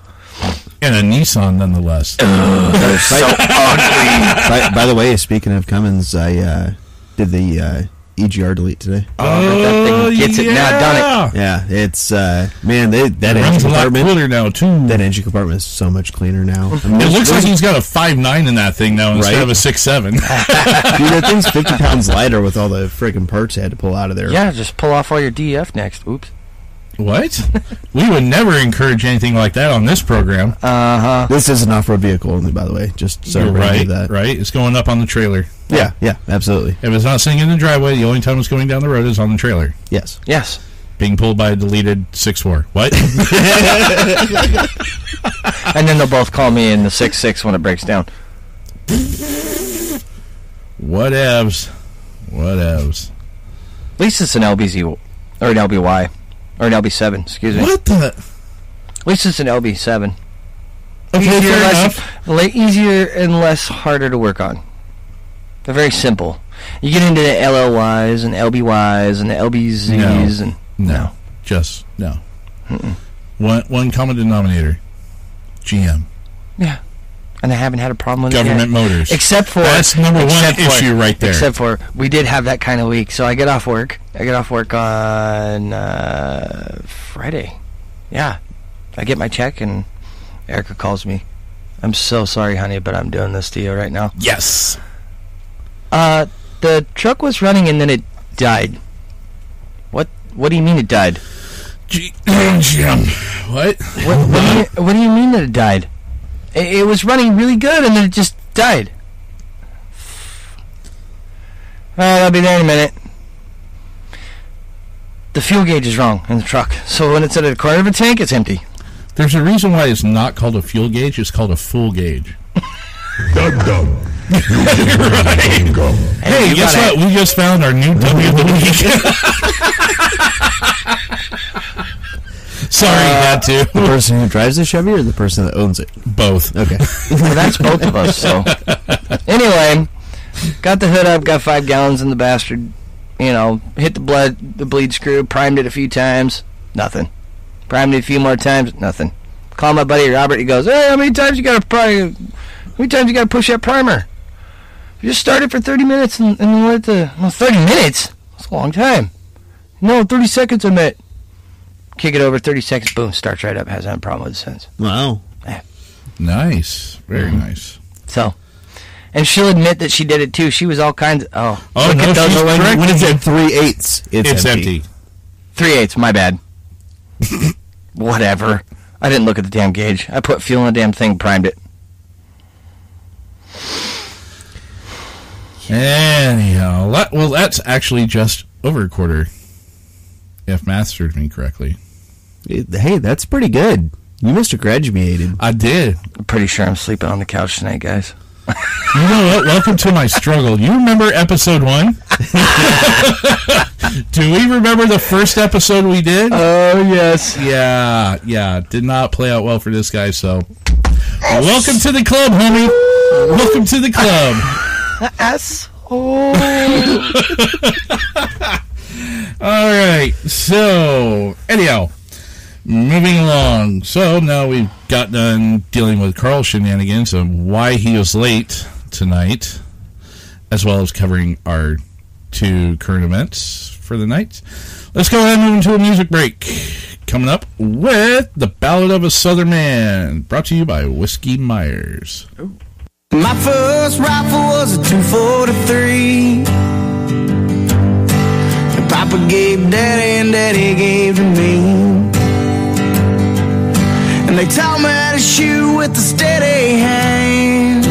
And a Nissan, nonetheless. They're so ugly. By the way, speaking of Cummins, I did the... EGR delete today. Oh, that thing gets it now, done it. Yeah, it's man, that engine compartment a lot cooler now too. That engine compartment is so much cleaner now. I mean, it looks like he's got a 5.9 in that thing now instead of a 6.7. Dude, that thing's 50 pounds lighter with all the freaking parts I had to pull out of there. Yeah, just pull off all your DEF next. Oops. What? We would never encourage anything like that on this program. This is an off-road vehicle only, by the way. Just so you're right, that. Right? It's going up on the trailer. Yeah, absolutely. If it's not sitting in the driveway, the only time it's going down the road is on the trailer. Yes. Being pulled by a deleted 6.4. What? And then they'll both call me in the 6.6 when it breaks down. Whatevs. At least it's an LBZ, or an LBY. Or an LB7, excuse me. What the? At least it's an LB7. Okay, easier and less harder to work on. They're very simple. You get into the LLYs and LBYs and the LBZs No. Mm-mm. One common denominator. GM. Yeah. And I haven't had a problem with government motors. That's number one issue right there. Except for, we did have that kind of week. So I get off work. On Friday. Yeah. I get my check and Erica calls me. I'm so sorry, honey, but I'm doing this to you right now. Yes. The truck was running and then it died. What do you mean it died? Jim. What do you mean that it died? It was running really good and then it just died. Alright, I'll be there in a minute. The fuel gauge is wrong in the truck, so when it's at a quarter of a tank, it's empty. There's a reason why it's not called a fuel gauge, it's called a full gauge. Dub-dub. Right. Hey, guess what? We just found our new W of the Week. Sorry, had to. The person who drives the Chevy or the person that owns it? Both. Okay. Well, that's both of us, so. Anyway, got the hood up, got 5 gallons in the bastard. You know, hit the bleed screw, primed it a few times. Nothing. Primed it a few more times. Nothing. Call my buddy Robert. He goes, hey, how many times you gotta push that primer? You just started for 30 minutes and let the... Well, 30 minutes? That's a long time. No, 30 seconds I meant. Kick it over, 30 seconds, boom, starts right up. Has no problem with the sense. Wow. Yeah. Nice. Very nice. So... And she'll admit that she did it too. She was all kinds of... Oh, no, she's correct. When it's at 3/8, it's empty. 3/8, my bad. Whatever. I didn't look at the damn gauge. I put fuel in the damn thing, primed it. Anyhow, well, that's actually just over a quarter, if math serves me correctly. Hey, that's pretty good. You must have graduated. I did. I'm pretty sure I'm sleeping on the couch tonight, guys. You know what? Welcome to my struggle. You remember episode 1? Do we remember the first episode we did? Oh, yes. Yeah. Did not play out well for this guy, so... Welcome to the club, homie. Welcome to the club. Asshole. All right. So, anyhow, moving along. So, now we've got done dealing with Carl shenanigans and why he was late tonight, as well as covering our 2 current events for the night. Let's go ahead and move into a music break. Coming up with The Ballad of a Southern Man, brought to you by Whiskey Myers. My first rifle was a 243. Papa gave Daddy and Daddy gave to me. And they taught me how to shoot with a steady hand.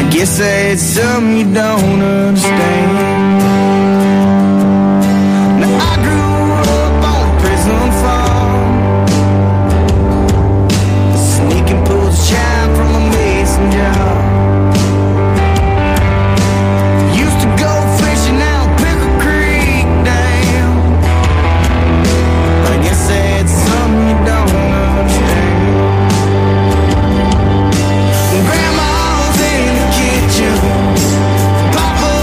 I guess that's something you don't understand. Now I grew up on a prison farm, sneaking pulls of shine from a mason jar. Grandma's in the kitchen, Papa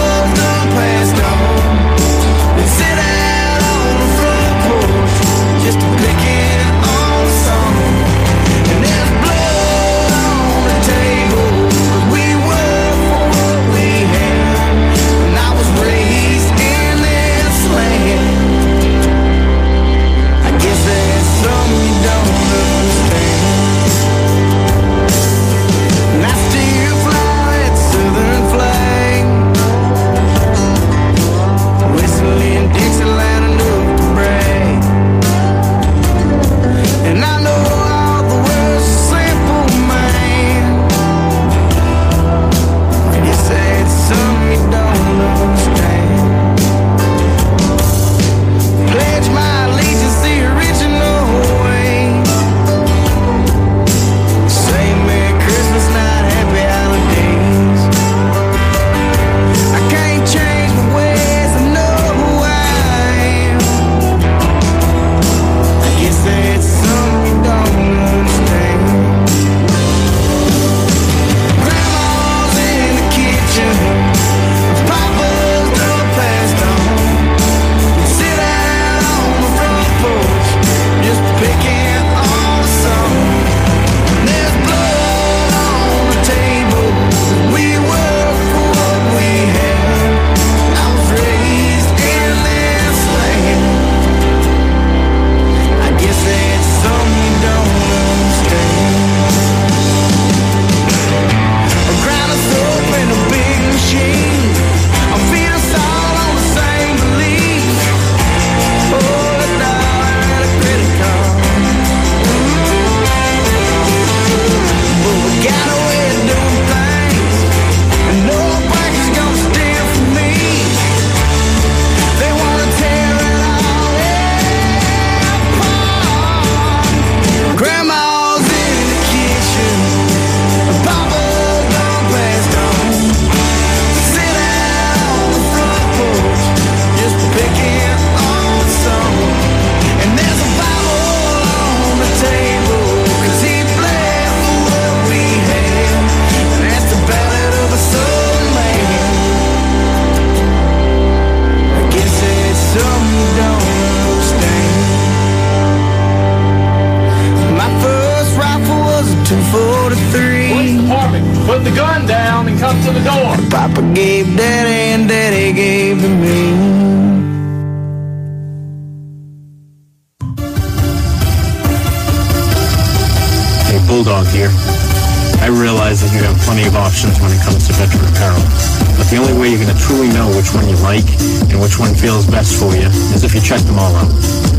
Papa gave Daddy and Daddy gave to me. Hey, Bulldog here. I realize that you have plenty of options when it comes to veteran apparel, but the only way you're going to truly know which one you like and which one feels best for you is if you check them all out.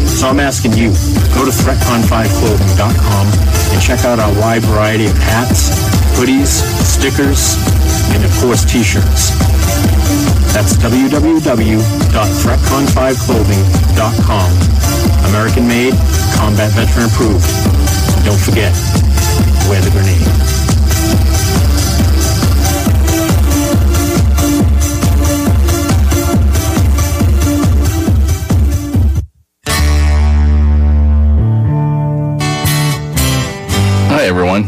So I'm asking you, go to ThreatCon5Clothing.com and check out our wide variety of hats, hoodies, stickers, and of course t-shirts. That's www.threatcon5clothing.com. American made, combat veteran approved. Don't forget, wear the grenade. Hi everyone,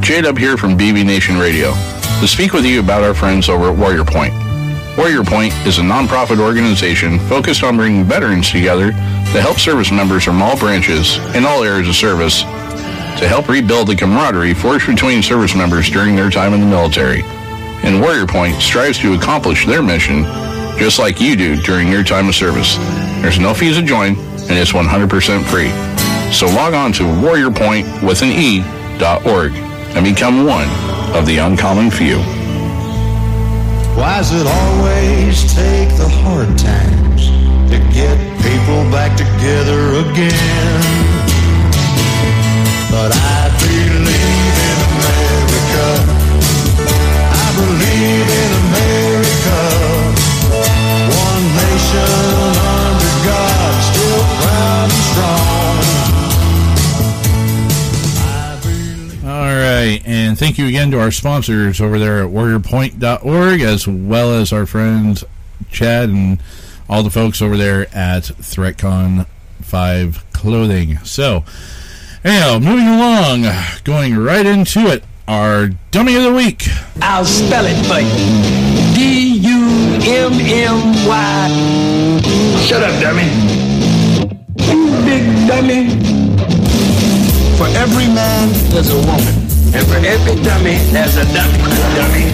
J-Dub here from BB Nation Radio to speak with you about our friends over at Warrior Point. Warrior Point is a nonprofit organization focused on bringing veterans together to help service members from all branches in all areas of service to help rebuild the camaraderie forged between service members during their time in the military. And Warrior Point strives to accomplish their mission just like you do during your time of service. There's no fees to join and it's 100% free. So log on to warriorpoint.org and become one of the uncommon few. Why does it always take the hard times to get people back together again? But I believe in America. I believe in America. One nation under God, still proud and strong. All right, and thank you again to our sponsors over there at warriorpoint.org, as well as our friends Chad and all the folks over there at ThreatCon 5 Clothing. So, anyhow, moving along, going right into it, our Dummy of the Week. I'll spell it for you. D-U-M-M-Y. Shut up, dummy. You big dummy. For every man, there's a woman. And for every dummy, there's a dummy.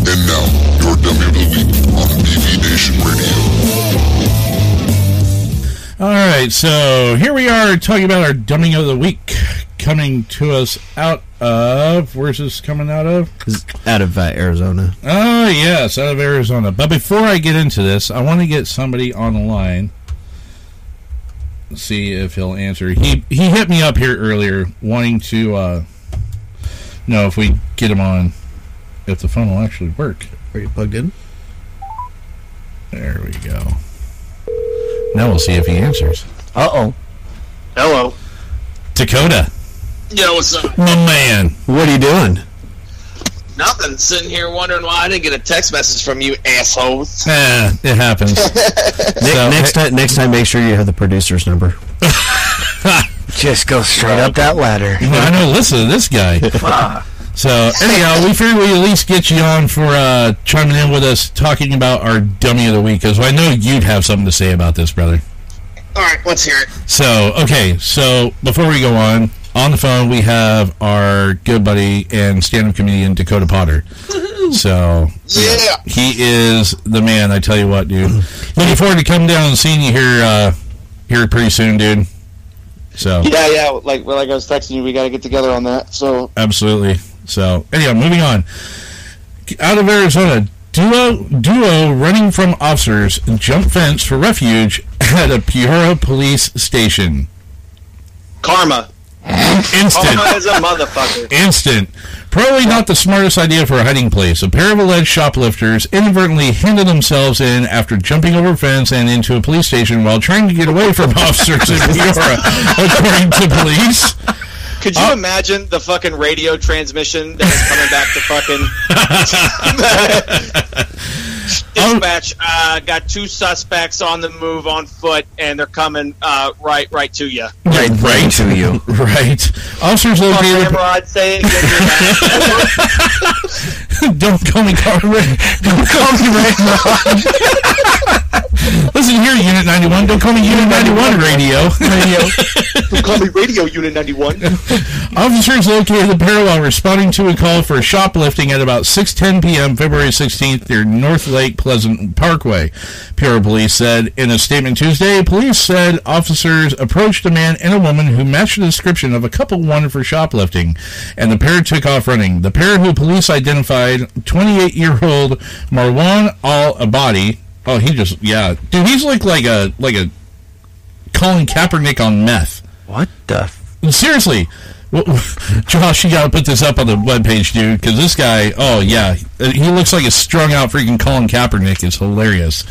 And now, your Dummy of the Week on BV Nation Radio. All right, so here we are talking about our Dummy of the Week coming to us out of... Where's this coming out of? Out of Arizona. Oh, yes, out of Arizona. But before I get into this, I want to get somebody on the line. See if he'll answer. He hit me up here earlier wanting to know if we get him on, if the phone will actually work. Are you plugged in? There we go. Now we'll see if he answers. Hello. Dakota. Yo, what's up? My man. What are you doing? Nothing. Sitting here wondering why I didn't get a text message from you assholes. Yeah, it happens. So, next time, make sure you have the producer's number. Just go straight up that ladder. I know. Listen to this guy. So, anyhow, we figured we'd at least get you on for chiming in with us, talking about our Dummy of the Week, because I know you'd have something to say about this, brother. All right, let's hear it. So, okay. So, before we go on. On the phone, we have our good buddy and stand-up comedian, Dakota Potter. So, yeah. He is the man, I tell you what, dude. Looking forward to coming down and seeing you here pretty soon, dude. So Yeah. Like I was texting you, we got to get together on that. So absolutely. So, anyhow, moving on. Out of Arizona, duo running from officers jump fence for refuge at a Peoria police station. Karma. Instant. Karma is a motherfucker. Instant. Probably not the smartest idea for a hiding place. A pair of alleged shoplifters inadvertently handed themselves in after jumping over a fence and into a police station while trying to get away from officers in Peoria, according to police. Could you imagine the fucking radio transmission that is coming back to fucking dispatch? Got two suspects on the move on foot, and they're coming right to you. Right to you. Right. Officers located. Don't call me Conrad. Don't call me Ramrod. Listen here, Unit 91. Don't call me Unit 91 Radio. Don't call me Radio Unit 91. Officers located the parallel responding to a call for shoplifting at about 6:10 p.m. February 16th near North Lake Pleasant Parkway. Pure Police said in a statement Tuesday, police said officers approached a man and a woman who matched the description of a couple wanted for shoplifting, and the pair took off running. The pair, who police identified 28-year-old Marwan Al-Abadi. Oh, he just, yeah. Dude, he's like a Colin Kaepernick on meth. What the? Seriously. Well, Josh, you gotta put this up on the webpage, dude, because this guy, oh, yeah, he looks like a strung-out freaking Colin Kaepernick. It's hilarious.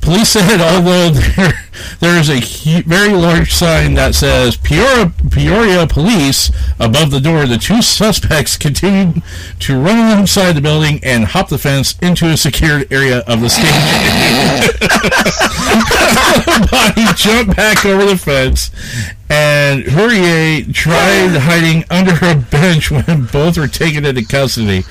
Police said, although there is a very large sign that says Peoria Police above the door, the two suspects continued to run alongside the building and hop the fence into a secured area of the station. The body jumped back over the fence, and Hurrier tried hiding under a bench when both were taken into custody.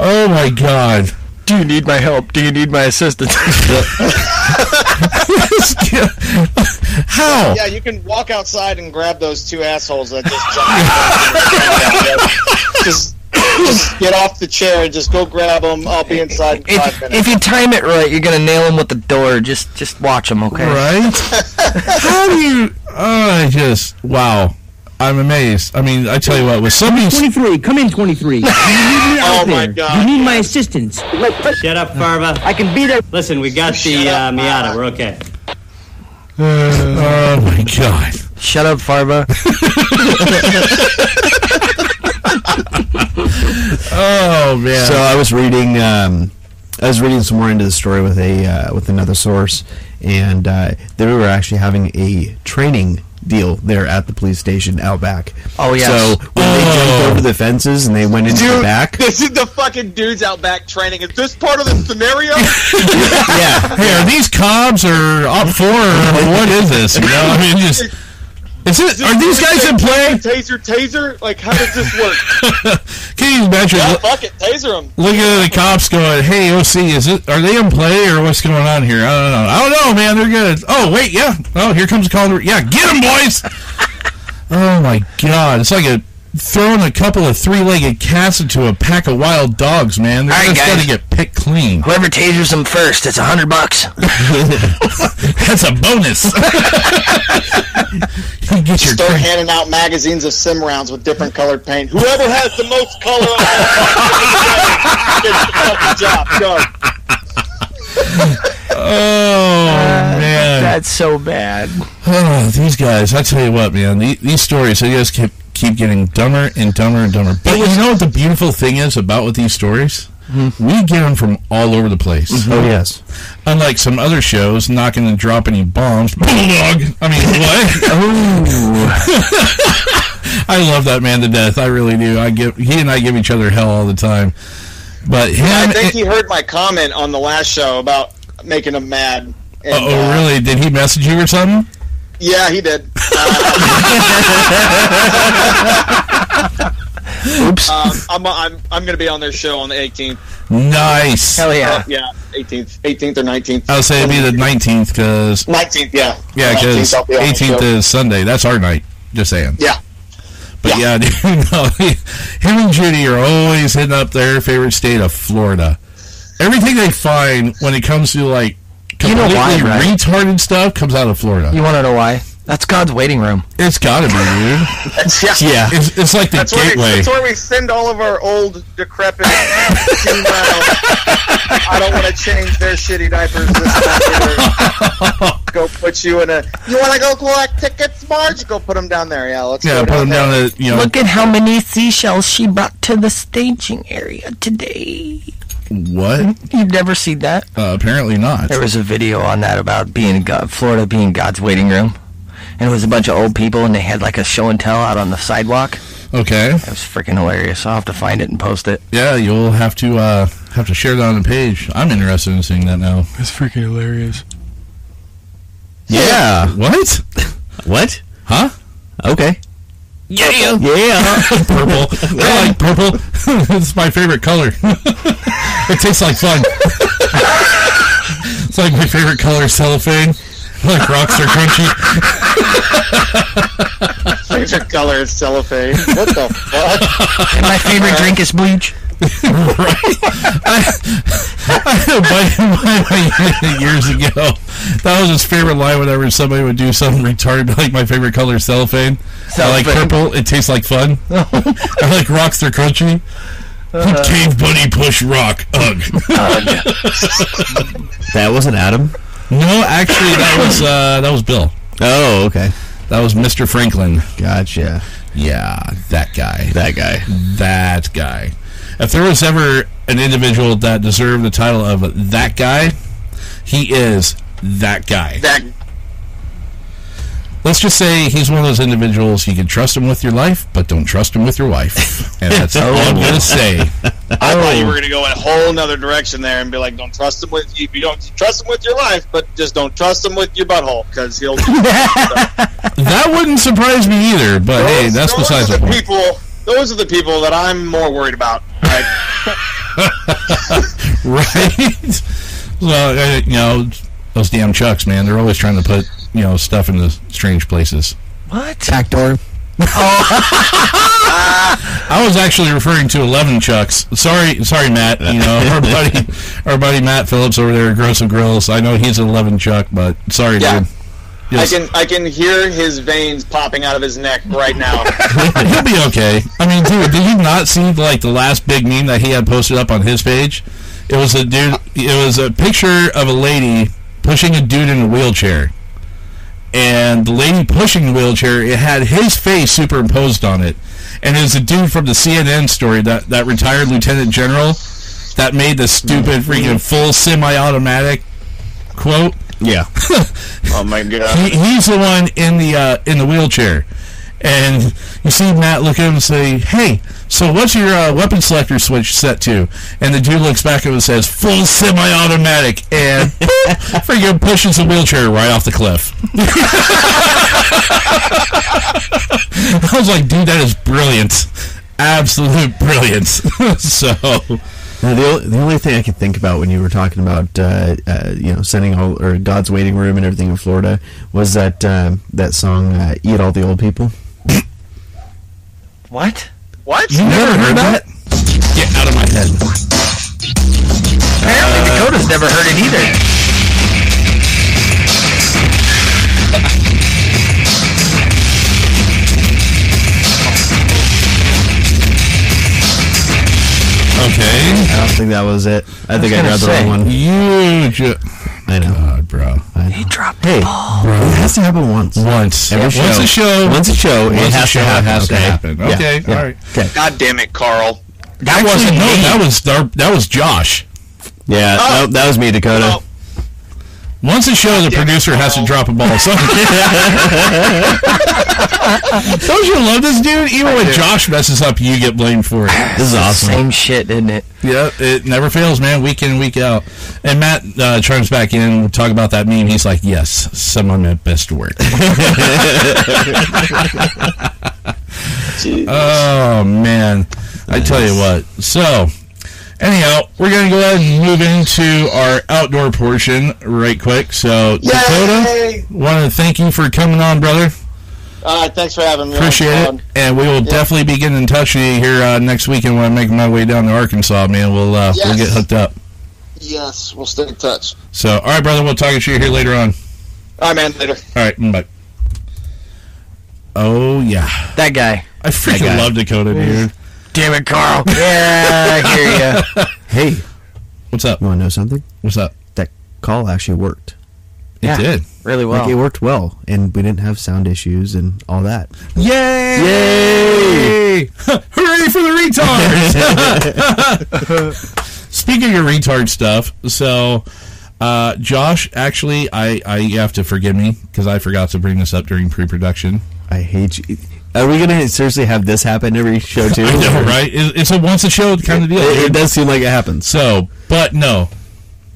Oh my God. Do you need my help? Do you need my assistance? How? Yeah, you can walk outside and grab those two assholes that just jumped. Just get off the chair and just go grab them. I'll be inside in 5 minutes. If you time it right, you're going to nail them with the door. Just watch them, okay? Right? How do you... Oh, I just... Wow. I'm amazed. I mean, I tell you what, with somebody... 23, come in, 23. Oh, my God. You need my assistance. Shut up, Farva. I can be there. Listen, we got Miata. We're okay. Oh, my God. Shut up, Farva. Oh, man. So I was reading... some more into the story with another source, and they were actually having a training deal there at the police station out back. Oh, yeah. So when they jumped over the fences and they went into the back. This is the fucking dudes out back training. Is this part of the scenario? Yeah. Hey, are these cops or up for or what is this? You know, I mean, just... Are these guys in play? Taser? Like, how does this work? Can you imagine? Yeah, fuck it, taser them. Looking at the cops going, hey, OC, are they in play or what's going on here? I don't know, man, they're good. Oh, wait, yeah. Oh, here comes a call. Yeah, get them, boys! Oh, my God. It's like throwing a couple of three-legged cats into a pack of wild dogs, man. They're just going to get picked clean. Whoever tasers them first, it's $100. That's a bonus. Start handing out magazines of sim rounds with different colored paint. Whoever has the most color on gets the fucking job. Go. Oh, man. That's so bad. Oh, these guys, I tell you what, man, these stories, they just keep getting dumber and dumber and dumber. But you know what the beautiful thing is about with these stories? Mm-hmm. We get them from all over the place. Mm-hmm. Oh, yes. Unlike some other shows, not going to drop any bombs. Bulldog! I mean, what? Oh. I love that man to death. I really do. He and I give each other hell all the time. But I think he heard my comment on the last show about making him mad. And, really? Did he message you or something? Yeah, he did. Oops. I'm going to be on their show on the 18th. Nice. Hell yeah. 18th or 19th. I'll say it'd be the 19th because... 19th, yeah. Yeah, because 18th is Sunday. That's our night. Just saying. Yeah. But yeah, dude, no, him and Judy are always hitting up their favorite state of Florida. Everything they find when it comes to, like, completely retarded stuff comes out of Florida. You want to know why? That's God's waiting room. It's got to be, dude. Yeah. It's like the gateway. That's where we send all of our old, decrepit, I don't want to change their shitty diapers this time. Go put you in a... You want to go collect tickets, Marge? Go put them down there. Yeah, let's put them down there. Look at how many seashells she brought to the staging area today. What? You've never seen that? Apparently not. There was a video on that about Florida being God's waiting room. And it was a bunch of old people, and they had like a show and tell out on the sidewalk. Okay. That was freaking hilarious. I'll have to find it and post it. Yeah, you'll have to share that on the page. I'm interested in seeing that now. That's freaking hilarious. Yeah. What? What? Huh? Okay. Yeah. Yeah. Purple. I like purple. It's my favorite color. It tastes like fun. It's like my favorite color, cellophane. Like rocks are crunchy. Watercolor cellophane. What the fuck? And my favorite drink is bleach. Right. I had a buddy of mine years ago. That was his favorite line whenever somebody would do something retarded, like, my favorite color is cellophane. I like purple, it tastes like fun. I like rocks, they're crunchy. Cave bunny push rock. Ugh. That wasn't Adam? No, actually that was Bill. Oh, okay. That was Mr. Franklin. Gotcha. Yeah, that guy. That guy. That guy. If there was ever an individual that deserved the title of that guy, he is that guy. Let's just say he's one of those individuals you can trust him with your life, but don't trust him with your wife. And that's all I'm going to say. I thought you were going to go in a whole nother direction there and be like, don't trust him with you. You don't trust him with your life, but just don't trust him with your butthole, because he'll... That wouldn't surprise me either, but hey, that's besides the point. Those are the people that I'm more worried about. Right? Right? Well, you know, those damn Chucks, man, they're always trying to put... you know, stuff in the strange places. What? Backdoor. Oh. I was actually referring to 11 Chucks. Sorry, Matt. You know, our buddy Matt Phillips over there at Gross and Grills. I know he's an 11 Chuck, but sorry, dude. Yes. I can hear his veins popping out of his neck right now. He'll be okay. I mean, dude, did you not see like the last big meme that he had posted up on his page? It was a dude. It was a picture of a lady pushing a dude in a wheelchair. And the lady pushing the wheelchair, it had his face superimposed on it. And it was a dude from the CNN story, that retired lieutenant general, that made the stupid freaking full semi-automatic quote. Yeah. Oh, my God. He's the one in the wheelchair. And you see Matt look at him and say, hey, so what's your weapon selector switch set to? And the dude looks back at him and says, full semi-automatic, and freaking pushes the wheelchair right off the cliff. I was like, dude, that is brilliant. Absolute brilliance. So... Now, the only thing I could think about when you were talking about sending all, or God's Waiting Room and everything in Florida, was that song "Eat All the Old People." What? You never heard that? Get out of my head! Apparently, Dakota's never heard it either. Okay. I don't think that was it. I think I grabbed the wrong one. I know. God, bro. I know. He dropped the ball. Bro. It has to happen once. Once a show. It has to happen. Okay. Yeah. All right. Okay. God damn it, Carl. That was Josh. Yeah. Oh. No, that was me, Dakota. Oh. Once a show, the producer has to drop a ball. Don't you love this dude? Even when Josh messes up, you get blamed for it. This is awesome. Same shit, isn't it? Yeah, it never fails, man. Week in, week out. And Matt chimes back in. We'll talk about that meme. He's like, yes, someone at best work. Oh, man. I tell you what. So... anyhow, we're going to go ahead and move into our outdoor portion right quick. So, yay! Dakota, want to thank you for coming on, brother. Thanks for having me. Appreciate it. And we will definitely be getting in touch with you here next weekend when I'm making my way down to Arkansas, man. We'll get hooked up. Yes, we'll stay in touch. So, all right, brother, we'll talk to you here later on. All right, man, later. All right, bye. Oh, yeah. That guy. I freaking love Dakota, dude. Damn it, Carl. Yeah, I hear ya. Hey. What's up? You want to know something? What's up? That call actually worked. It did. Really well. Like, it worked well, and we didn't have sound issues and all that. Yay! Hooray for the retards! Speaking of your retard stuff, so, Josh, actually, you have to forgive me, because I forgot to bring this up during pre-production. I hate you. Are we going to seriously have this happen every show, too? I know, right? It's a once-a-show kind of deal. It does seem like it happens. So, but no.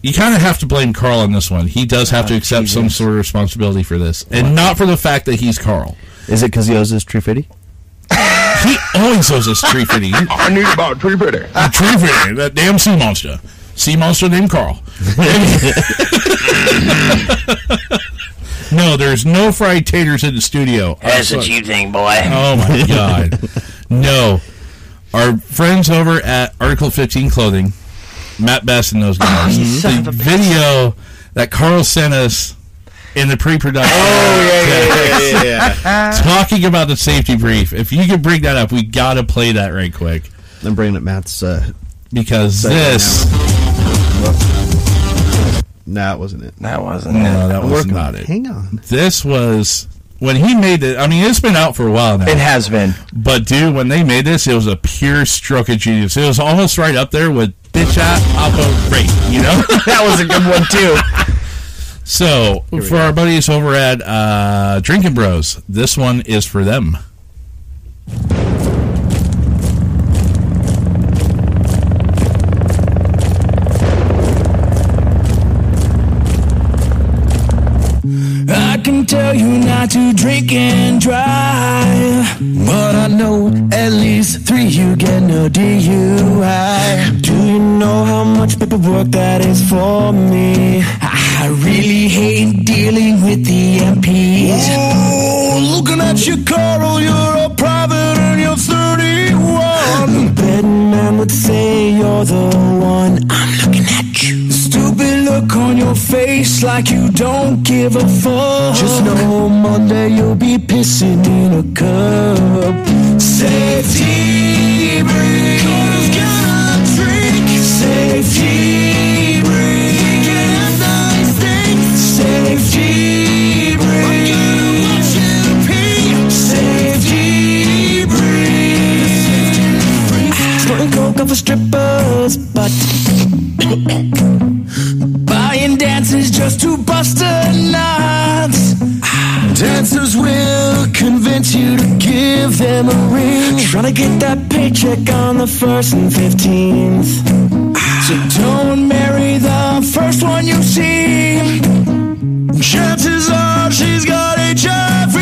You kind of have to blame Carl on this one. He does have to accept some sort of responsibility for this. And not for the fact that he's Carl. Is it because he owes us $3.50? He always owes us $3.50. I need about $3.50. $3.50. That damn sea monster. Sea monster named Carl. No, there's no fried taters in the studio. That's a cheap thing, boy. Oh, my God. No. Our friends over at Article 15 Clothing, Matt Bass and those guys, the video that Carl sent us in the pre-production. Oh, yeah. Talking about the safety brief. If you could bring that up, we got to play that right quick. I'm bringing up Matt's... because this... That wasn't it. No, that was not it. Hang on. This was... When he made it... I mean, it's been out for a while now. It has been. But, dude, when they made this, it was a pure stroke of genius. It was almost right up there with Bitch Out, Oppo, Rape, you know? That was a good one, too. So, for our buddies over at Drinking Bros, this one is for them. I can tell you not to drink and drive, but I know at least 3 you get no DUI. Do you know how much paperwork that is for me? I really hate dealing with the MPs. Oh, looking at you, Carl, you're a private and you're 31. Betting man would say you're the one. I'm looking at you. Stupid look on your face like you don't give a fuck. Just know Monday you'll be pissing in a cup. Safety breathe. Carl's gonna drink. Safety breathe. He can have nice things. Safety breathe. I'm gonna watch you pee. Safety breathe. Snorting coke off a stripper's butt. Buying dances just to bust a knot. Dancers will convince you to give them a ring. Trying to get that paycheck on the 1st and 15th. So don't marry the first one you see. Chances are she's got HIV.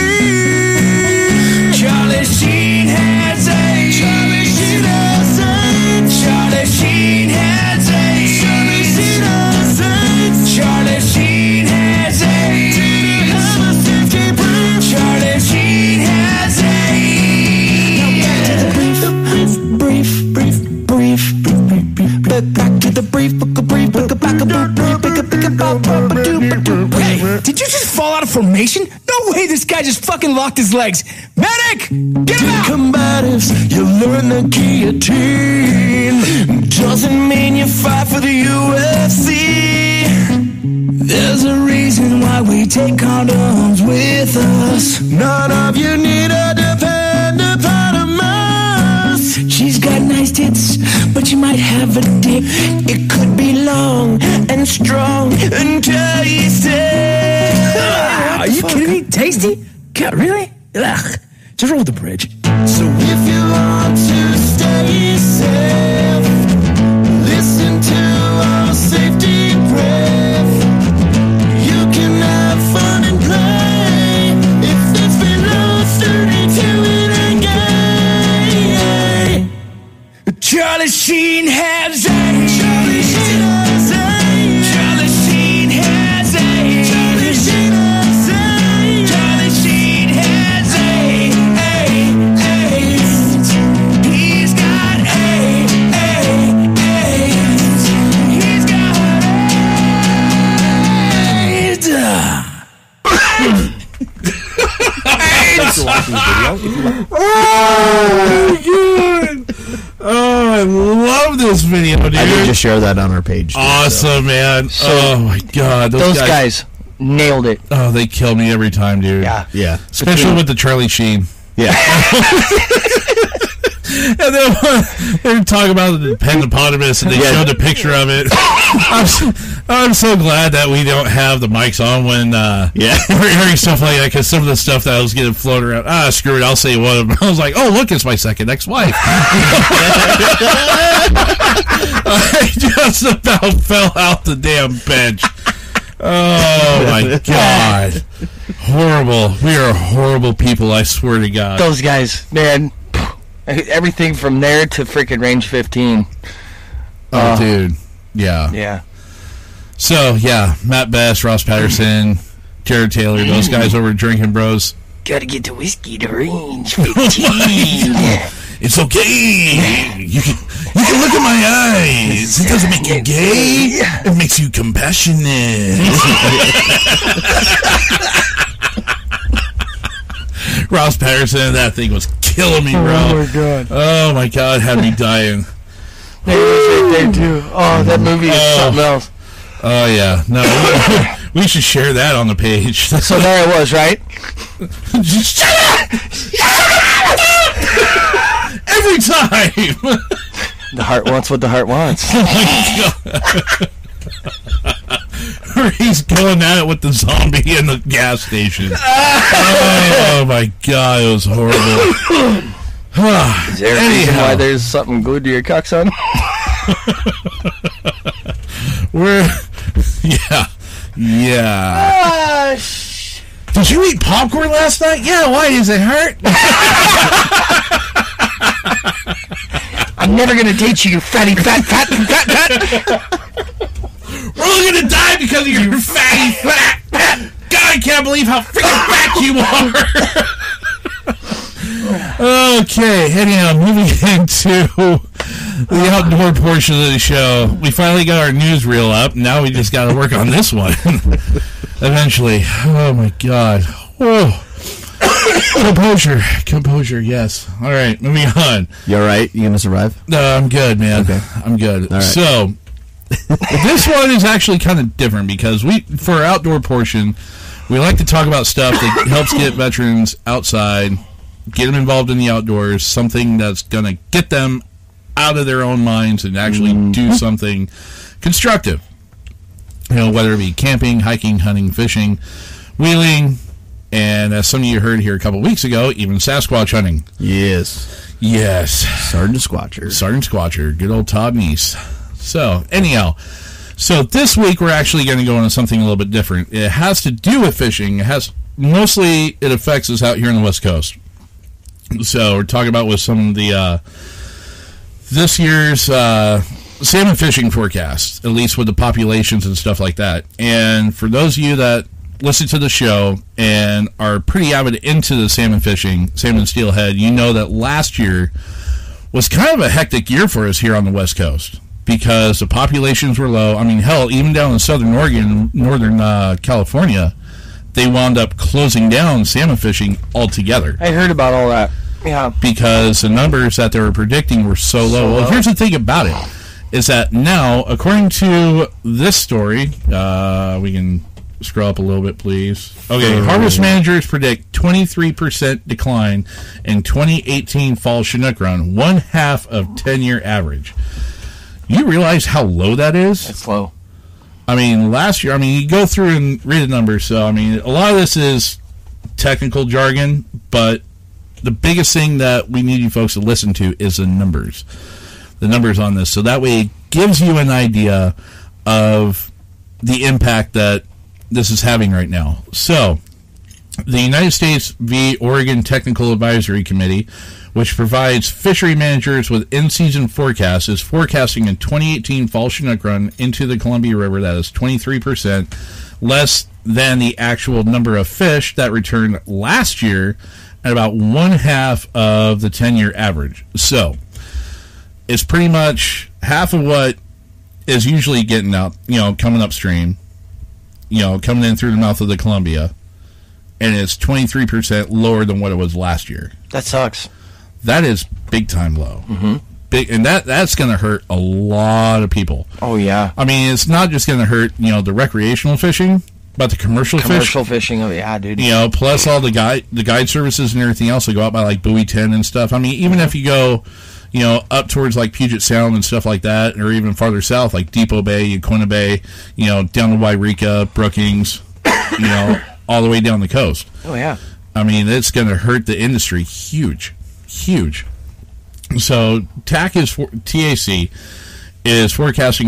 Charlie Sheen has AIDS. Charlie Sheen has AIDS. Charlie Sheen has AIDS. Charlie Sheen has AIDS. Charlie Sheen has AIDS. Did he have a safety brief? Charlie Sheen has AIDS. Now back to the brief. Back to the brief. Hey, did you just fall out of formation? No way, this guy just fucking locked his legs. Medic! Get him out! To combatives, you learn the guillotine. Doesn't mean you fight for the UFC. There's a reason why we take condoms with us. None of you need a dependent part of us. She's got nice tits, but she might have a dick. It could be long and strong and tasty. Are you kidding me? Tasty? God, really? Ugh. Just roll the bridge. So if you want to stay safe, listen to our safety prayer. Charlie Sheen has AIDS. Charlie Sheen has AIDS. Charlie Sheen has AIDS. Charlie Sheen has AIDS. Charlie Sheen has AIDS. He's got AIDS. He's got AIDS. Oh my God. Oh, I love this video, dude. I did just share that on our page. Awesome, man. So, oh, my God. Those guys nailed it. Oh, they kill me every time, dude. Yeah. Especially with the Charlie Sheen. Yeah. And then they were talking about the pendipotamus, and they showed a picture of it. I'm so glad that we don't have the mics on when we're hearing stuff like that, because some of the stuff that I was getting floated around, screw it, I'll say one of them. I was like, oh, look, it's my second ex-wife. I just about fell out the damn bench. Oh, my God. Horrible. We are horrible people, I swear to God. Those guys, man. Everything from there to freaking range 15. Oh, dude. Yeah. So, Matt Best, Ross Patterson, Jared Taylor, those guys over at Drinking Bros. Gotta get the whiskey to range 15. It's okay. You can look in my eyes. It doesn't make you gay. It makes you compassionate. Ross Patterson, that thing was killing me, bro. Oh, my God. Oh, my God. Had me dying. There it is right there, too. Oh, that movie is something else. Oh, yeah. No. We should share that on the page. So there it was, right? Just shut up! Every time! The heart wants what the heart wants. Oh, my God. He's going at it with the zombie in the gas station. Oh, my God. It was horrible. Is there a reason why there's something glued to your cock, son? Yeah. Did you eat popcorn last night? Yeah, why? Does it hurt? I'm never going to date you, you fatty fat. We're all going to die because of your fatty fat. God, I can't believe how freaking fat you are. Okay, anyhow, moving into the outdoor portion of the show. We finally got our newsreel up. Now we just got to work on this one. Eventually. Oh, my God. Whoa. Composure, yes. All right, moving on. You all right? You going to survive? No, I'm good, man. Okay. I'm good. All right. So, this one is actually kind of different because for our outdoor portion, we like to talk about stuff that helps get veterans outside, get them involved in the outdoors, something that's going to get them out of their own minds and actually do something constructive. You know, whether it be camping, hiking, hunting, fishing, wheeling, and as some of you heard here a couple weeks ago, even Sasquatch hunting. Yes. Sergeant Squatcher. Good old Todd Neese. So, anyhow. So, this week we're actually going to go into something a little bit different. It has to do with fishing. It affects us out here on the West Coast. So, we're talking about with some of the this year's salmon fishing forecast, at least with the populations and stuff like that. And for those of you that listen to the show and are pretty avid into the salmon fishing, salmon steelhead, you know that last year was kind of a hectic year for us here on the West Coast because the populations were low. I mean, hell, even down in southern Oregon, northern California, they wound up closing down salmon fishing altogether. I heard about all that. Yeah. Because the numbers that they were predicting were so low. Well, here's the thing about it, is that now, according to this story, we can scroll up a little bit, please. Okay, harvest managers predict 23% decline in 2018 fall Chinook run, one half of 10-year average. You realize how low that is? It's low. I mean, last year, you go through and read the numbers, so, a lot of this is technical jargon, but the biggest thing that we need you folks to listen to is the numbers on this. So that way it gives you an idea of the impact that this is having right now. So the United States v. Oregon Technical Advisory Committee, which provides fishery managers with in-season forecasts, is forecasting a 2018 fall Chinook run into the Columbia River that is 23% less than the actual number of fish that returned last year, at about one half of the 10-year average. So it's pretty much half of what is usually getting out, coming upstream, coming in through the mouth of the Columbia, and it's 23% lower than what it was last year. That sucks. That is big time low. Mm-hmm. Big, and that's going to hurt a lot of people. Oh, yeah. It's not just going to hurt, the recreational fishing, about the commercial fishing, oh yeah, dude. Plus all the guide services and everything else that go out by like Bowie 10 and stuff. Even if you go, up towards like Puget Sound and stuff like that, or even farther south like Depot Bay, Yaquina Bay, down to Wairika, Brookings, all the way down the coast. Oh yeah. It's going to hurt the industry huge, huge. So TAC is forecasting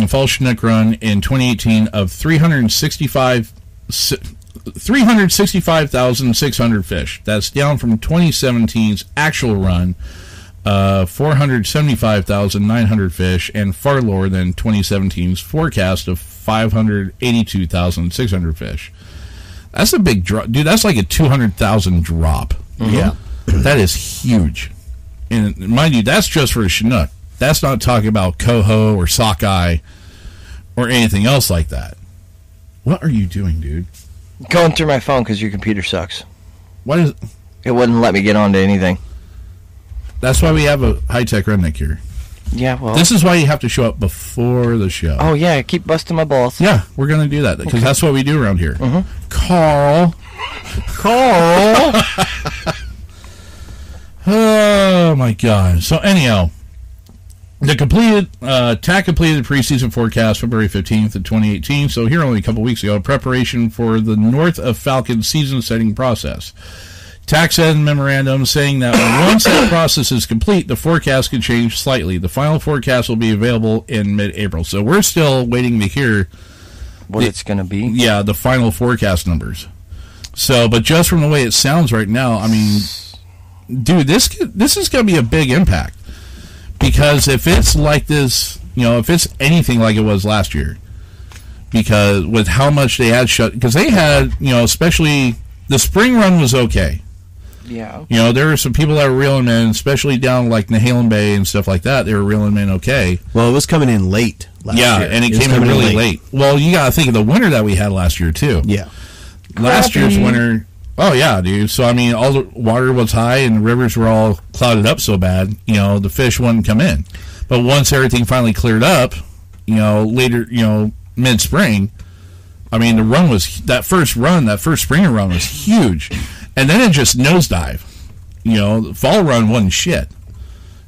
a fall Chinook run in 2018 of 365,600 fish. That's down from 2017's actual run of 475,900 fish and far lower than 2017's forecast of 582,600 fish. That's a big drop. Dude, that's like a 200,000 drop. Mm-hmm. Yeah. That is huge. And mind you, that's just for a Chinook. That's not talking about coho or sockeye or anything else like that. What are you doing, dude? Going through my phone because your computer sucks. Why does it wouldn't let me get onto anything. That's why we have a high-tech redneck here. Yeah, well... This is why you have to show up before the show. Oh, yeah, I keep busting my balls. Yeah, we're going to do that, because that's what we do around here. Mm-hmm. Carl! Oh, my God. So, anyhow, the completed TAC completed preseason forecast February 15th of 2018, so here only a couple weeks ago, preparation for the North of Falcons season-setting process. TAC said in memorandum saying that once that process is complete, the forecast could change slightly. The final forecast will be available in mid-April. So we're still waiting to hear what it's going to be. Yeah, the final forecast numbers. So, but just from the way it sounds right now, I mean, dude, this is going to be a big impact. Because if it's like this, you know, if it's anything like it was last year, because with how much they had shut, because they had, you know, especially the spring run was okay. Yeah. Okay. You know, there were some people that were reeling in, especially down like Nehalem Bay and stuff like that. They were reeling in okay. Well, it was coming in late last year. Yeah, and it came in really late. Well, you got to think of the winter that we had last year, too. Yeah. Last year's winter, oh, yeah, dude. So, I mean, all the water was high and the rivers were all clouded up so bad, you know, the fish wouldn't come in. But once everything finally cleared up, you know, later, you know, mid-spring, I mean, the run was, that first spring run was huge. And then it just nosedive. You know, the fall run wasn't shit.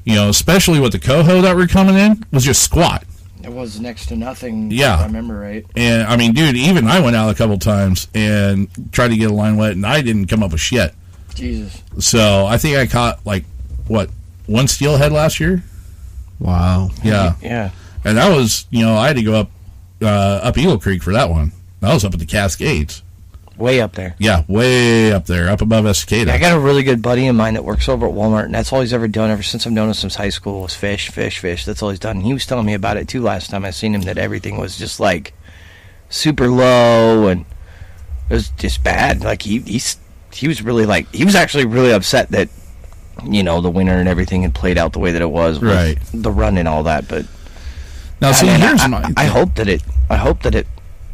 You know, especially with the coho that were coming in, was just squat. It was next to nothing, yeah. If I remember right. And, I mean, dude, even I went out a couple times and tried to get a line wet, and I didn't come up with shit. Jesus. So, I think I caught, like, what, one steelhead last year? Wow. Yeah. Yeah. And that was, you know, I had to go up Eagle Creek for that one. I was up at the Cascades. Way up there. Yeah, way up there, up above Estacada. Yeah, I got a really good buddy of mine that works over at Walmart, and that's all he's ever done ever since I've known him since high school was fish, fish, fish. That's all he's done. And he was telling me about it, too, last time I seen him, that everything was just, like, super low, and it was just bad. Like, he was really, like, he was actually really upset that, you know, the winter and everything had played out the way that it was. Right. The run and all that, but... Now, see, here's mine. I hope that it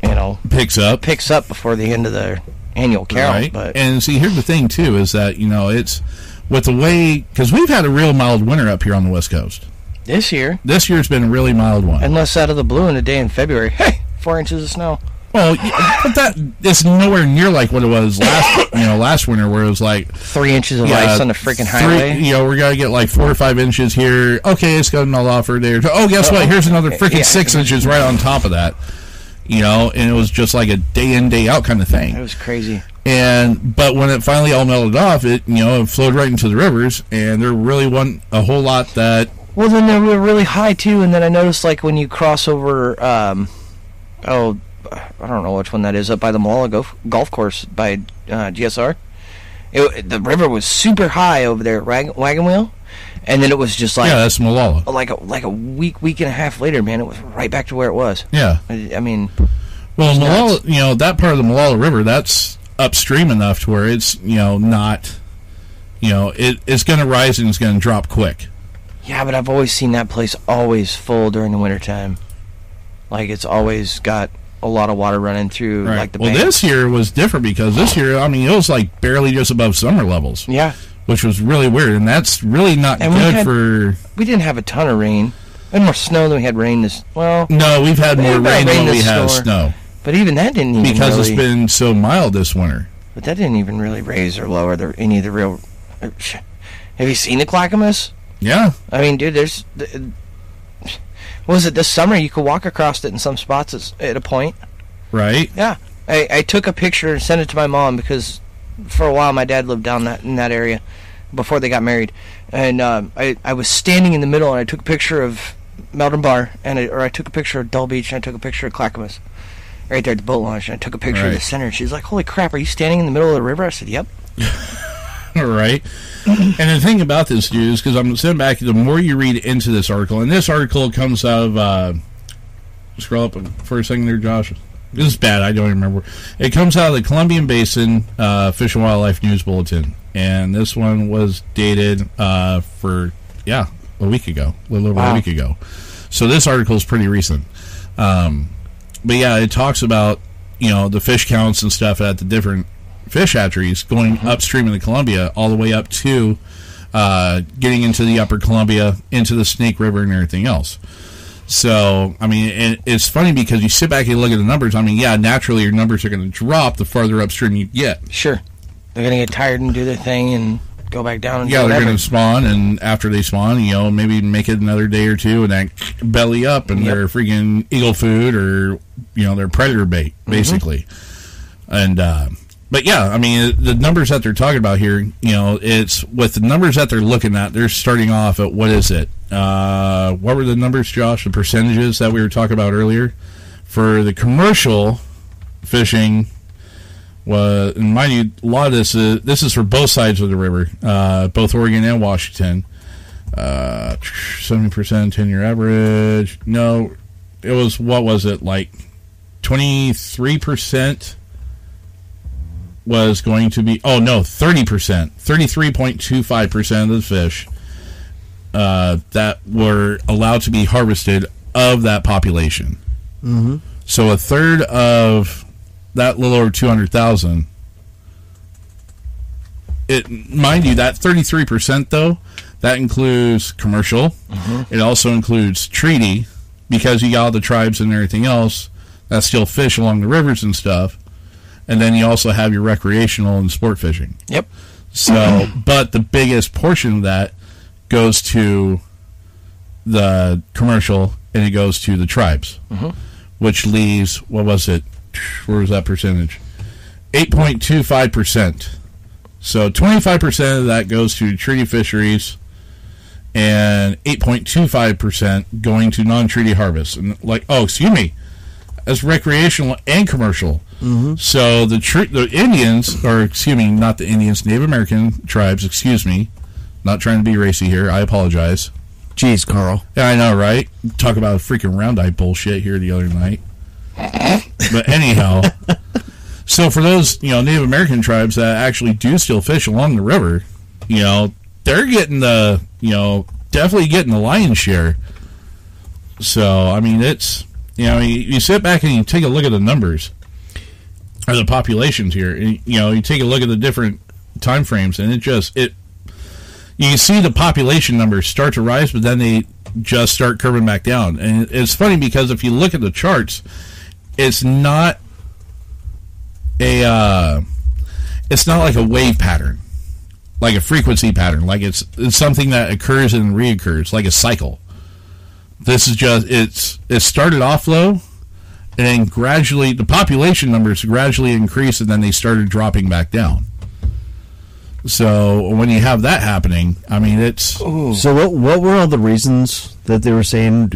you know, picks up before the end of the annual count. Right. But. And see, here's the thing too is that you know it's with the way because we've had a real mild winter up here on the West Coast this year's been a really mild one, unless out of the blue in a day in February, hey, 4 inches of snow. Well, but that it's nowhere near like what it was last winter where it was like 3 inches of ice on the freaking highway. You know, we're gonna get like 4 or 5 inches here. Okay, it's gonna null off for a day or two. Oh, guess what? Here's another freaking 6 inches right on top of that. You know, and it was just like a day in, day out kind of thing. It was crazy. But when it finally all melted off, it flowed right into the rivers, and there really wasn't a whole lot that... Well, then they were really high, too, and then I noticed, like, when you cross over, I don't know which one that is, up by the Malala Golf Course by GSR, the river was super high over there at Wagon Wheel. And then it was just like... Yeah, that's Malala. Like a week and a half later, man, it was right back to where it was. Yeah. I mean... Well, Malala, nuts. You know, that part of the Malala River, that's upstream enough to where it's, you know, not... You know, it's going to rise and it's going to drop quick. Yeah, but I've always seen that place always full during the wintertime. Like, it's always got a lot of water running through, right. Like, the banks. Well, this year was different because this year, I mean, it was, like, barely just above summer levels. Yeah. Which was really weird, and that's really not and good for... We didn't have a ton of rain. We had more snow than we had rain this... Well... No, we've had more rain than we have snow. But even that didn't even because really, it's been so mild this winter. But that didn't even really raise or lower any of the real... Have you seen the Clackamas? Yeah. I mean, dude, there's... Was it this summer? You could walk across it in some spots at a point. Right. Yeah. I took a picture and sent it to my mom because... For a while, my dad lived down in that area before they got married, and I was standing in the middle, and I took a picture of Melbourne Bar, or I took a picture of Dull Beach, and I took a picture of Clackamas, right there at the boat launch, and I took a picture of the center. And she's like, "Holy crap, are you standing in the middle of the river?" I said, "Yep." Right. And the thing about this, dude, is because I'm sitting back. The more you read into this article, and this article comes out of scroll up for a second there, Josh. This is bad. I don't remember. It comes out of the Columbian Basin Fish and Wildlife News Bulletin. And this one was dated a week ago. A little over a week ago. So this article is pretty recent. But yeah, it talks about, the fish counts and stuff at the different fish hatcheries going upstream in the Columbia all the way up to getting into the upper Columbia, into the Snake River and everything else. So, I mean, it's funny because you sit back and you look at the numbers. I mean, yeah, naturally your numbers are going to drop the farther upstream you get. Sure. They're going to get tired and do their thing and go back down. And yeah, they're going to spawn, and after they spawn, maybe make it another day or two and then belly up, and they're freaking eagle food or, they're predator bait, basically. Mm-hmm. And, but yeah, I mean, the numbers that they're talking about here, it's with the numbers that they're looking at, they're starting off at what is it? What were the numbers, Josh? The percentages that we were talking about earlier for the commercial fishing was, and mind you, a lot of this is for both sides of the river, both Oregon and Washington. 70% 10-year average. No, it was, 23%. Was going to be 30%, 33.25% of the fish that were allowed to be harvested of that population. Mm-hmm. So a third of that, little over 200,000. It, mind you, that 33% though, that includes commercial. Mm-hmm. It also includes treaty, because you got all the tribes and everything else that still fish along the rivers and stuff. And then you also have your recreational and sport fishing. Yep. So, but the biggest portion of that goes to the commercial, and it goes to the tribes, which leaves, what was it? Where was that percentage? 8.25%. So 25% of that goes to treaty fisheries, and 8.25% going to non-treaty harvests. And that's recreational and commercial. Mm-hmm. So the Indians, or excuse me, not the Indians, Native American tribes, excuse me, not trying to be racy here, I apologize. Jeez, Carl. Yeah, I know, right? Talk about freaking round eye bullshit here the other night. But anyhow, so for those, Native American tribes that actually do still fish along the river, they're getting definitely getting the lion's share. So, I mean, it's, you sit back and you take a look at the numbers. Are the populations here? You take a look at the different time frames, and you see the population numbers start to rise, but then they just start curving back down. And it's funny because if you look at the charts, it's not like a wave pattern, like a frequency pattern, like it's something that occurs and reoccurs, like a cycle. This is just it started off low. And then gradually, the population numbers gradually increased, and then they started dropping back down. So when you have that happening, I mean, it's... Ooh. So what were all the reasons that they were saying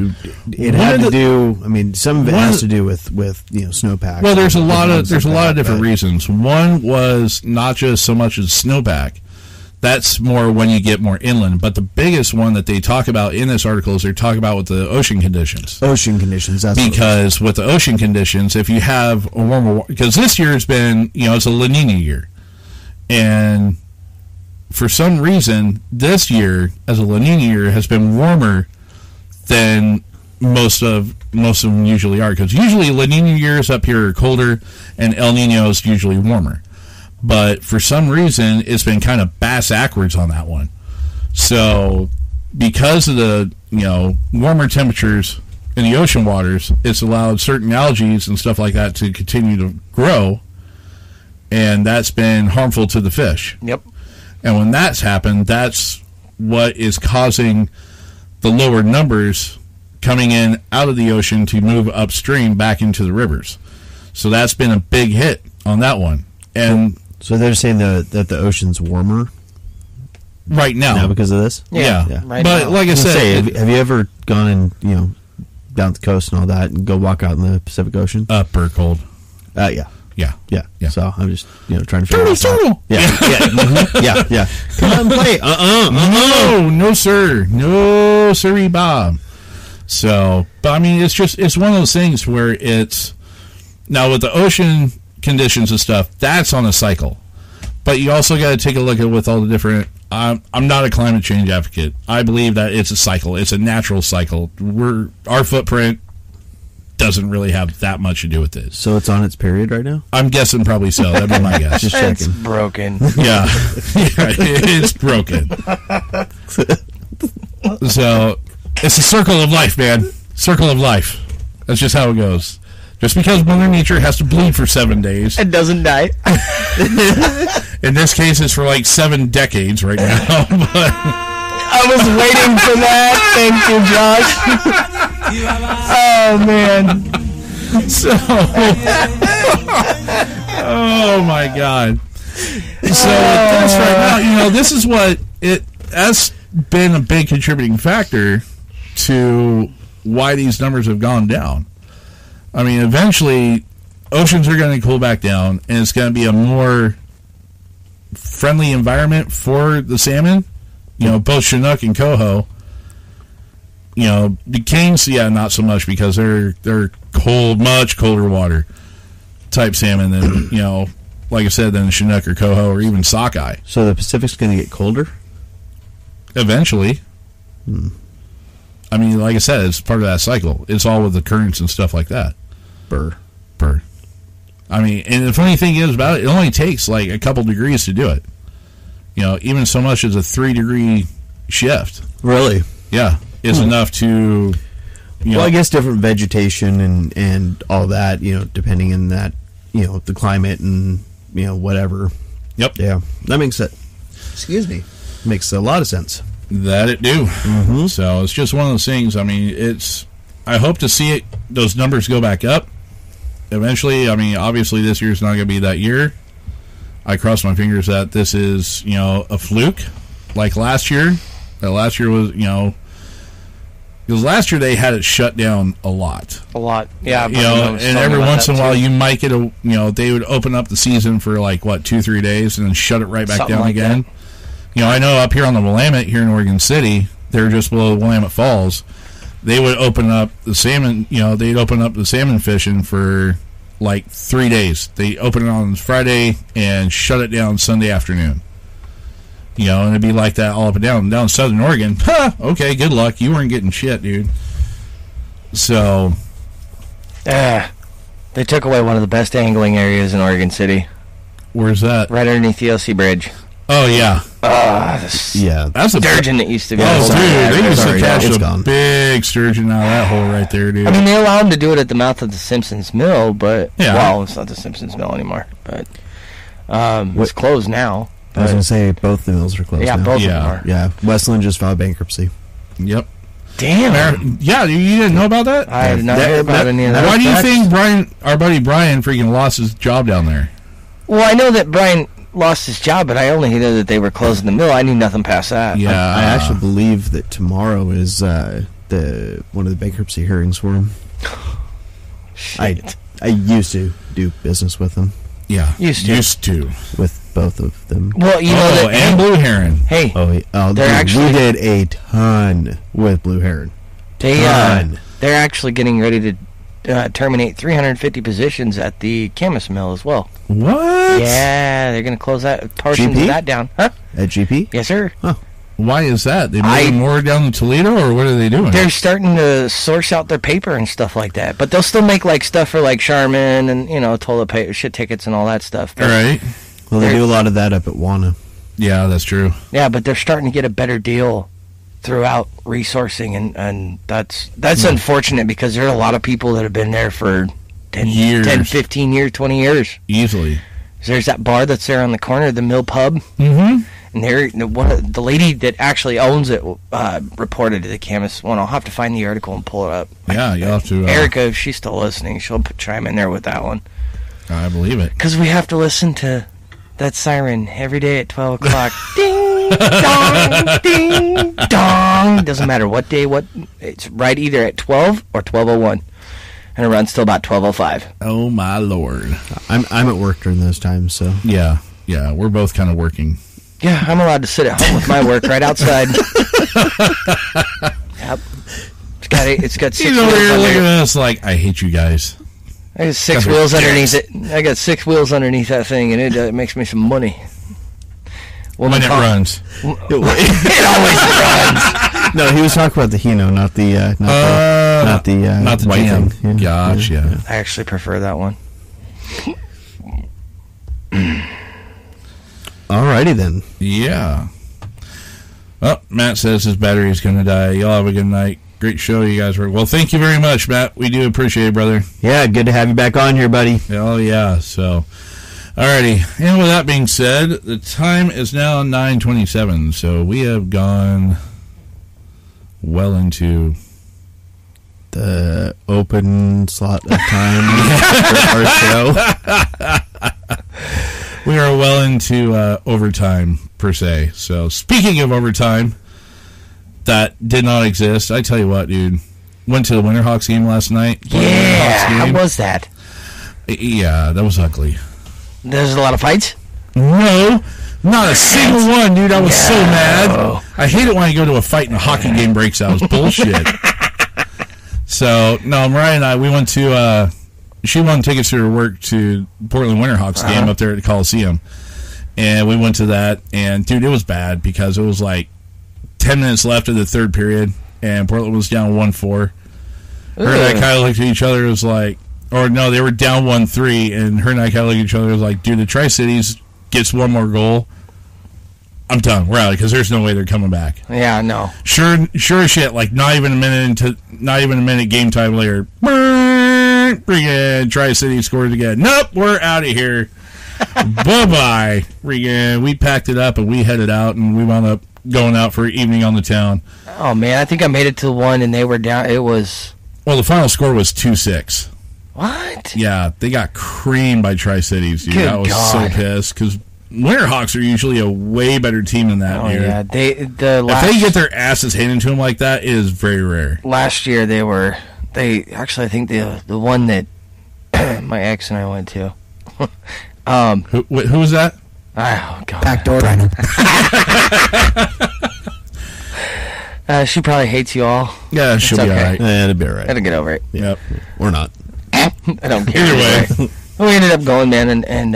it had to do... I mean, some of it has to do with snowpack. Well, there's a lot of different reasons. One was not just so much as snowpack. That's more when you get more inland. But the biggest one that they talk about in this article is they're talking about with the ocean conditions. Because with the ocean conditions, if you have a warmer... Because this year has been, it's a La Nina year. And for some reason, this year, as a La Nina year, has been warmer than most of them usually are. Because usually La Nina years up here are colder, and El Nino is usually warmer. But for some reason, it's been kind of bass-ackwards on that one. So because of the, warmer temperatures in the ocean waters, it's allowed certain algae and stuff like that to continue to grow, and that's been harmful to the fish. Yep. And when that's happened, that's what is causing the lower numbers coming in out of the ocean to move upstream back into the rivers. So that's been a big hit on that one. And... So they're saying that the ocean's warmer right now because of this. Yeah. Right but now. Like I said, have you ever gone and down the coast and all that, and go walk out in the Pacific Ocean? Upper cold. Yeah. So I'm just trying to figure out. Turtle. Yeah. Come on, play. No, sir, Bob. So, but I mean, it's one of those things where it's Now, with the ocean conditions and stuff, that's on a cycle. But you also got to take a look at with all the different... I'm not a climate change advocate. I believe that it's a cycle. It's a natural cycle. Our footprint doesn't really have that much to do with it. So it's on its period right now? I'm guessing probably so. That'd be my guess. Just checking. It's broken. Yeah. It's broken. So it's a circle of life, man. Circle of life. That's just how it goes. Just because Mother Nature has to bleed for 7 days. It doesn't die. In this case, it's for like 7 decades right now. But I was waiting for that. Thank you, Josh. Oh, man. So. Oh, my God. So, with this right now, this is what it has been a big contributing factor to why these numbers have gone down. I mean, eventually, oceans are going to cool back down, and it's going to be a more friendly environment for the salmon. Both Chinook and Coho. The Kings, not so much because they're cold, much colder water type salmon than like I said, than Chinook or Coho or even sockeye. So the Pacific's going to get colder eventually. I mean, like I said, it's part of that cycle. It's all with the currents and stuff like that. Burr. I mean, and the funny thing is about it, it only takes like a couple degrees to do it. Even so much as a 3-degree shift. Really? Yeah. It's enough to... I guess different vegetation and all that, depending on that, the climate and, whatever. Yep. Yeah. That makes it... Excuse me. Makes a lot of sense. That it do. Mm-hmm. So it's just one of those things. I mean, I hope to see those numbers go back up eventually. I mean, obviously this year's not going to be that year. I cross my fingers that this is, a fluke like last year. That last year was, because last year they had it shut down a lot. Yeah. And every once in a while you might get they would open up the season for like, what, 2-3 days and then shut it right back down again. That. I know up here on the Willamette, here in Oregon City, they're just below Willamette Falls. They would open up the salmon, they'd open up the salmon fishing for like 3 days. They open it on Friday and shut it down Sunday afternoon. And it'd be like that all up and down. Down in Southern Oregon, okay, good luck. You weren't getting shit, dude. So. They took away one of the best angling areas in Oregon City. Where's that? Right underneath the OC Bridge. Oh, yeah. That's a sturgeon that used to be. Oh, dude, they used to catch a big sturgeon out of that hole right there, dude. I mean, they allowed them to do it at the mouth of the Simpsons Mill, but, well, it's not the Simpsons Mill anymore, but it's closed now. I was going to say both the mills are closed now. Both of them are. Yeah, Westland just filed bankruptcy. Yep. Damn. Yeah, you didn't know about that? I did not hear about any of that. Why do you think our buddy Brian freaking lost his job down there? Well, I know that Brian... lost his job, but I only knew that they were closing the mill. I knew nothing past that. Yeah, I actually believe that tomorrow is one of the bankruptcy hearings for him. I used to do business with them. Yeah, used to with both of them. Well, and Blue Heron. Hey, we did a ton with Blue Heron. They're actually getting ready to. Terminate 350 positions at the Camas Mill as well. What? Yeah, they're going to close that portion of that down. Huh? At GP? Yes, sir. Huh. Why is that? They moving more down to Toledo, or what are they doing? They're starting to source out their paper and stuff like that, but they'll still make like stuff for like Charmin and toilet paper, shit tickets, and all that stuff. All right. Well, they do a lot of that up at Wana. Yeah, that's true. Yeah, but they're starting to get a better deal throughout resourcing, and that's unfortunate because there are a lot of people that have been there for 10 years, 10, 15 years, 20 years easily. So there's that bar that's there on the corner, the Mill Pub, and the lady that actually owns it reported to the Camas one. I'll have to find the article and pull it up. Yeah, you'll have to. Erica, if she's still listening, she'll chime in there with that one. I believe it because we have to listen to that siren every day at 12 o'clock. Ding. Dong, ding, dong. Doesn't matter what day, it's right either at 12 or 12:01, and it runs till about 12:05. Oh my lord! I'm at work during those times, so yeah, we're both kind of working. Yeah, I'm allowed to sit at home with my work right outside. Yep, it's got 6 minutes. It's like I hate you guys. I got six wheels underneath it. I got six wheels underneath that thing, and it makes me some money. When it runs. It always runs. No, he was talking about the Hino, not the white thing. Yeah. Gotcha. Yeah. I actually prefer that one. Alrighty then. Yeah. Well, Matt says his battery is going to die. Y'all have a good night. Great show, you guys were. Well, thank you very much, Matt. We do appreciate it, brother. Yeah, good to have you back on here, buddy. Oh yeah. So, alrighty. And with that being said, the time is now 9:27. So we have gone well into the open slot of time for our show. We are well into overtime, per se. So, speaking of overtime, that did not exist. I tell you what, dude. Went to the Winterhawks game last night. Yeah, how was that? Yeah, that was ugly. There's a lot of fights? No. Not a single one, dude. I was so mad. I hate it when I go to a fight and a hockey game breaks out. It's bullshit. So, no, Mariah and I, we went to, she won tickets to her work to Portland Winterhawks game up there at the Coliseum. And we went to that, and, dude, it was bad because it was like 10 minutes left of the third period, and Portland was down 1-4. Her and I kind of looked at each other, it was like, or no, they were down 1-3, and her and I kind of looked at each other, it was like, dude, the Tri-Cities gets one more goal, I'm done. We're out because there's no way they're coming back. Yeah, no. Sure as shit. Like not even a minute game time later. Friggin' Tri-City scored again. Nope, we're out of here. Bye-bye. Friggin', we packed it up and we headed out and we wound up going out for evening on the town. Oh man, I think I made it to one and they were down. It was the final score was 2-6. What? Yeah, they got creamed by Tri-Cities, dude. Good I was God. So pissed because Winterhawks are usually a way better team than that. Oh, dude. Yeah. If they get their asses handed to them like that, it is very rare. Last year, I think the one that my ex and I went to. Who was that? Oh, God. Backdoor. She probably hates you all. Yeah, she'll be all right. Yeah, it'll be all right. It'll get over it. Yep. Or not. I don't care. Either way. We ended up going, man, and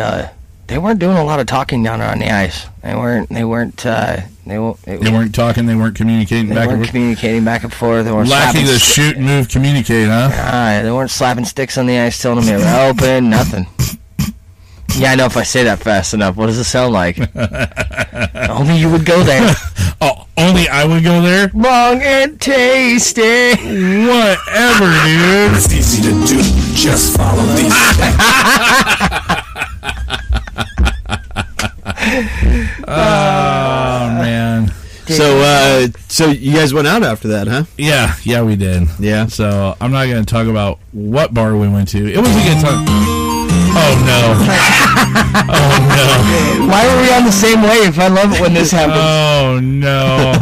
they weren't doing a lot of talking down on the ice. They weren't talking. They weren't communicating back and forth. They weren't communicating back and forth. They weren't lacking the shoot, move, communicate, huh? They weren't slapping sticks on the ice, telling them they were open, nothing. Yeah, I know if I say that fast enough. What does it sound like? Only you would go there. Oh, only I would go there? Wrong and tasty. Whatever, dude. It's easy to do. Just follow these things. Oh, man. So you guys went out after that, huh? Yeah, we did. Yeah. So I'm not going to talk about what bar we went to. It was a good time. Oh, no. Oh, no. Why were we on the same wave? I love it when this happens. Oh, no.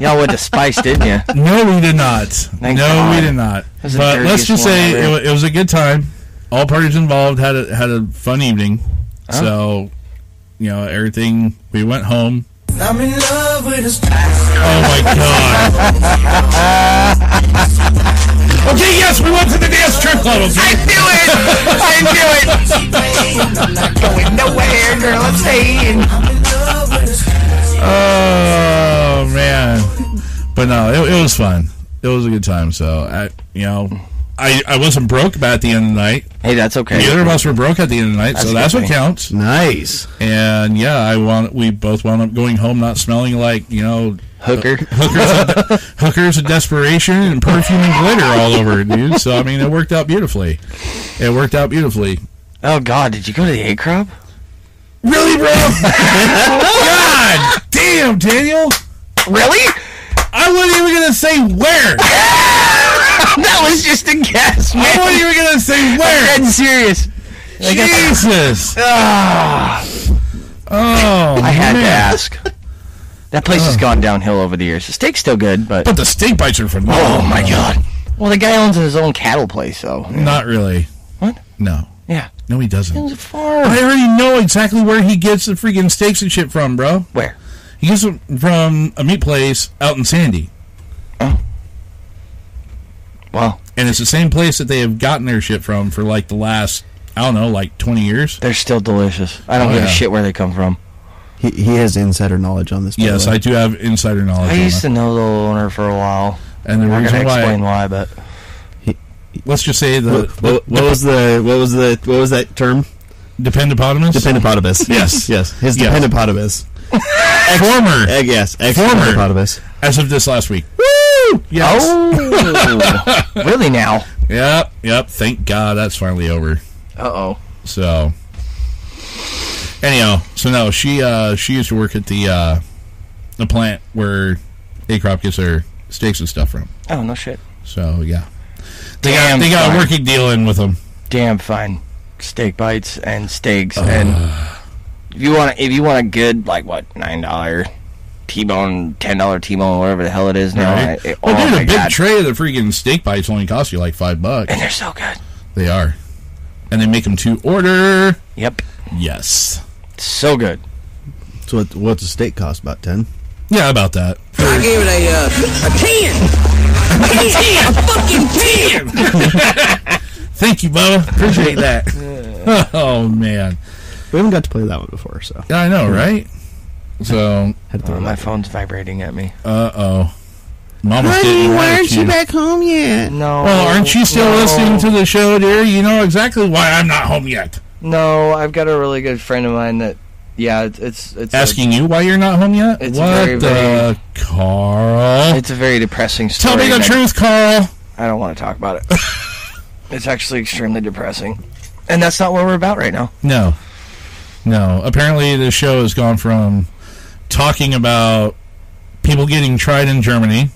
Y'all went to Spice, didn't you? No, we did not. We did not. But let's just say it was a good time. All parties involved had a fun evening. Huh? So, everything. We went home. I'm in love with his past. Oh, my God. Okay, yes, we went to the dance strip club. Okay? I knew it. I'm not going nowhere, girl. I'm staying. Oh man, but no, it was fun. It was a good time. So I wasn't broke at the end of the night. Hey, that's okay. Neither of us were broke at the end of the night, so that's what counts. Nice. And yeah, we both wound up going home not smelling like hookers of desperation and perfume and glitter all over, dude. So I mean, it worked out beautifully. Oh God, did you go to the A Crop? Really, bro? God damn, Daniel. Really? I wasn't even gonna say where. That was just a guess, man. I wasn't even gonna say where. I'm dead serious. Jesus. I had to ask. That place has gone downhill over the years. The steak's still good, but the steak bites are phenomenal. Oh my God! Well, the guy owns his own cattle place, so not really. What? No. Yeah. No, he doesn't. He owns a farm. I already know exactly where he gets the freaking steaks and shit from, bro. Where? He gets them from a meat place out in Sandy. Oh. Well, And it's the same place that they have gotten their shit from for like the last, I don't know, like 20 years. They're still delicious. I don't give a shit where they come from. He has insider knowledge on this. Yes, I do have insider knowledge. I used to know the owner for a while. And the reason why, explain why, but let's just say the what was that term? Dependipotamus. Dependipotamus. yes. His dependipotamus. Former. As of this last week. Woo! Yes. Oh, really now? Yep. Thank God that's finally over. Uh-oh. So, anyhow, no, she used to work at the plant where A-Crop gets her steaks and stuff from. Oh, no shit. So, yeah. They got a working deal in with them. Damn fine steak bites and steaks and... If you want a good, like, what, $9 T-bone, $10 T-bone, whatever the hell it is now. Right. Dude, a big tray of the freaking steak bites only cost you like $5. And they're so good. They are. And they make them to order. Yep. Yes. So good. So what's a steak cost? About 10? Yeah, about that. I gave it a 10! A fucking 10! Thank you, Bubba. Appreciate that. Yeah. Oh, man. We haven't got to play that one before, so. Yeah, I know, right? So. My phone's vibrating at me. Uh-oh. Mama, honey, why aren't you back home yet? No. Well, aren't you still listening to the show, dear? You know exactly why I'm not home yet. No, I've got a really good friend of mine that, it's asking you why you're not home yet? It's very, very, Carl? It's a very depressing story. Tell me the truth, Carl. I don't want to talk about it. It's actually extremely depressing. And that's not what we're about right now. No, apparently the show has gone from talking about people getting tried in Germany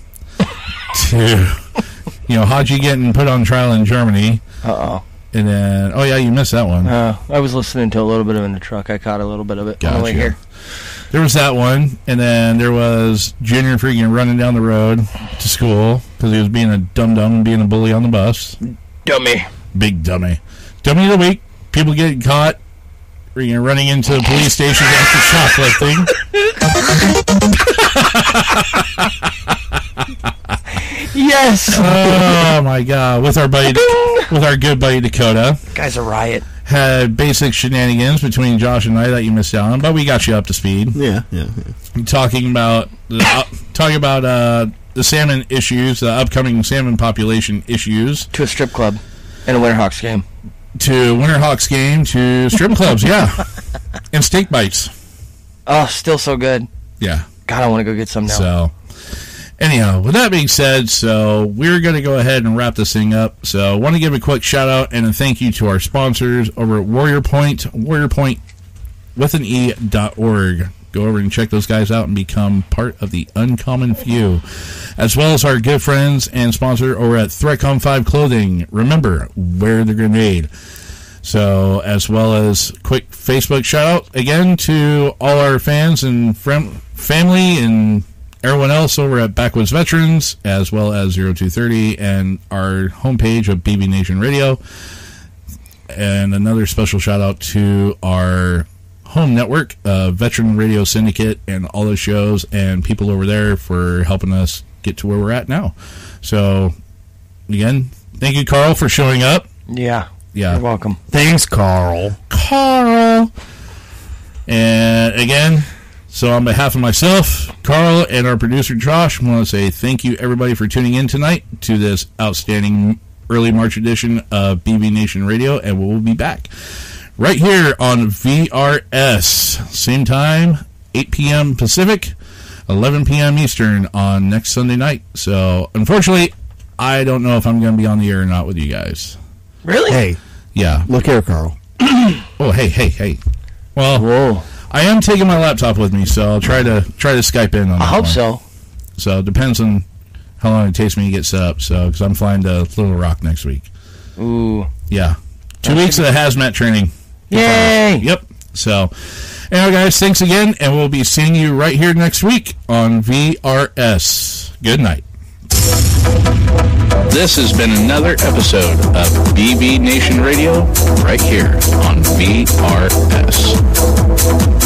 to, Haji getting put on trial in Germany. Uh-oh. And then, you missed that one. I was listening to a little bit of it in the truck. I caught a little bit of it on the way here. There was that one, and then there was Junior freaking running down the road to school because he was being a dum-dum and being a bully on the bus. Dummy. Big dummy. Dummy of the week. People getting caught. Running into the police station after shoplifting. Yes. Oh my God! With our good buddy Dakota. Guy's a riot. Had basic shenanigans between Josh and I that you missed out on, but we got you up to speed. Yeah. Talking about the salmon issues, the upcoming salmon population issues. To a strip club, and a Winterhawks game. To Winterhawks game, to strip clubs, yeah. And steak bites. Oh, still so good. Yeah. God, I want to go get some now. So, anyhow, with that being said, we're going to go ahead and wrap this thing up. So, I want to give a quick shout-out and a thank you to our sponsors over at Warrior Point, warriorpoint.org. Go over and check those guys out and become part of the uncommon few, as well as our good friends and sponsor over at ThreatCon 5 Clothing. Remember, wear the grenade. So, as well as quick Facebook shout-out again to all our fans and family and everyone else over at Backwoods Veterans, as well as 0230 and our homepage of BB Nation Radio. And another special shout-out to our home network, Veteran Radio Syndicate, and all the shows and people over there for helping us get to where we're at now. So, again, thank you, Carl, for showing up. Yeah. You're welcome. Thanks, Carl. And, again, so on behalf of myself, Carl, and our producer, Josh, I want to say thank you, everybody, for tuning in tonight to this outstanding early March edition of BB Nation Radio, and we'll be back right here on VRS, same time, 8 p.m. Pacific, 11 p.m. Eastern on next Sunday night. So, unfortunately, I don't know if I'm going to be on the air or not with you guys. Really? Hey. Yeah. Look here, Carl. Oh, hey. Well, whoa. I am taking my laptop with me, so I'll try to Skype in on that. I hope so. So, it depends on how long it takes me to get set up, because I'm flying to Little Rock next week. Ooh. Yeah. 2 weeks of the hazmat training. Yay! Yep. So, anyway, guys, thanks again, and we'll be seeing you right here next week on VRS. Good night. This has been another episode of BB Nation Radio right here on VRS.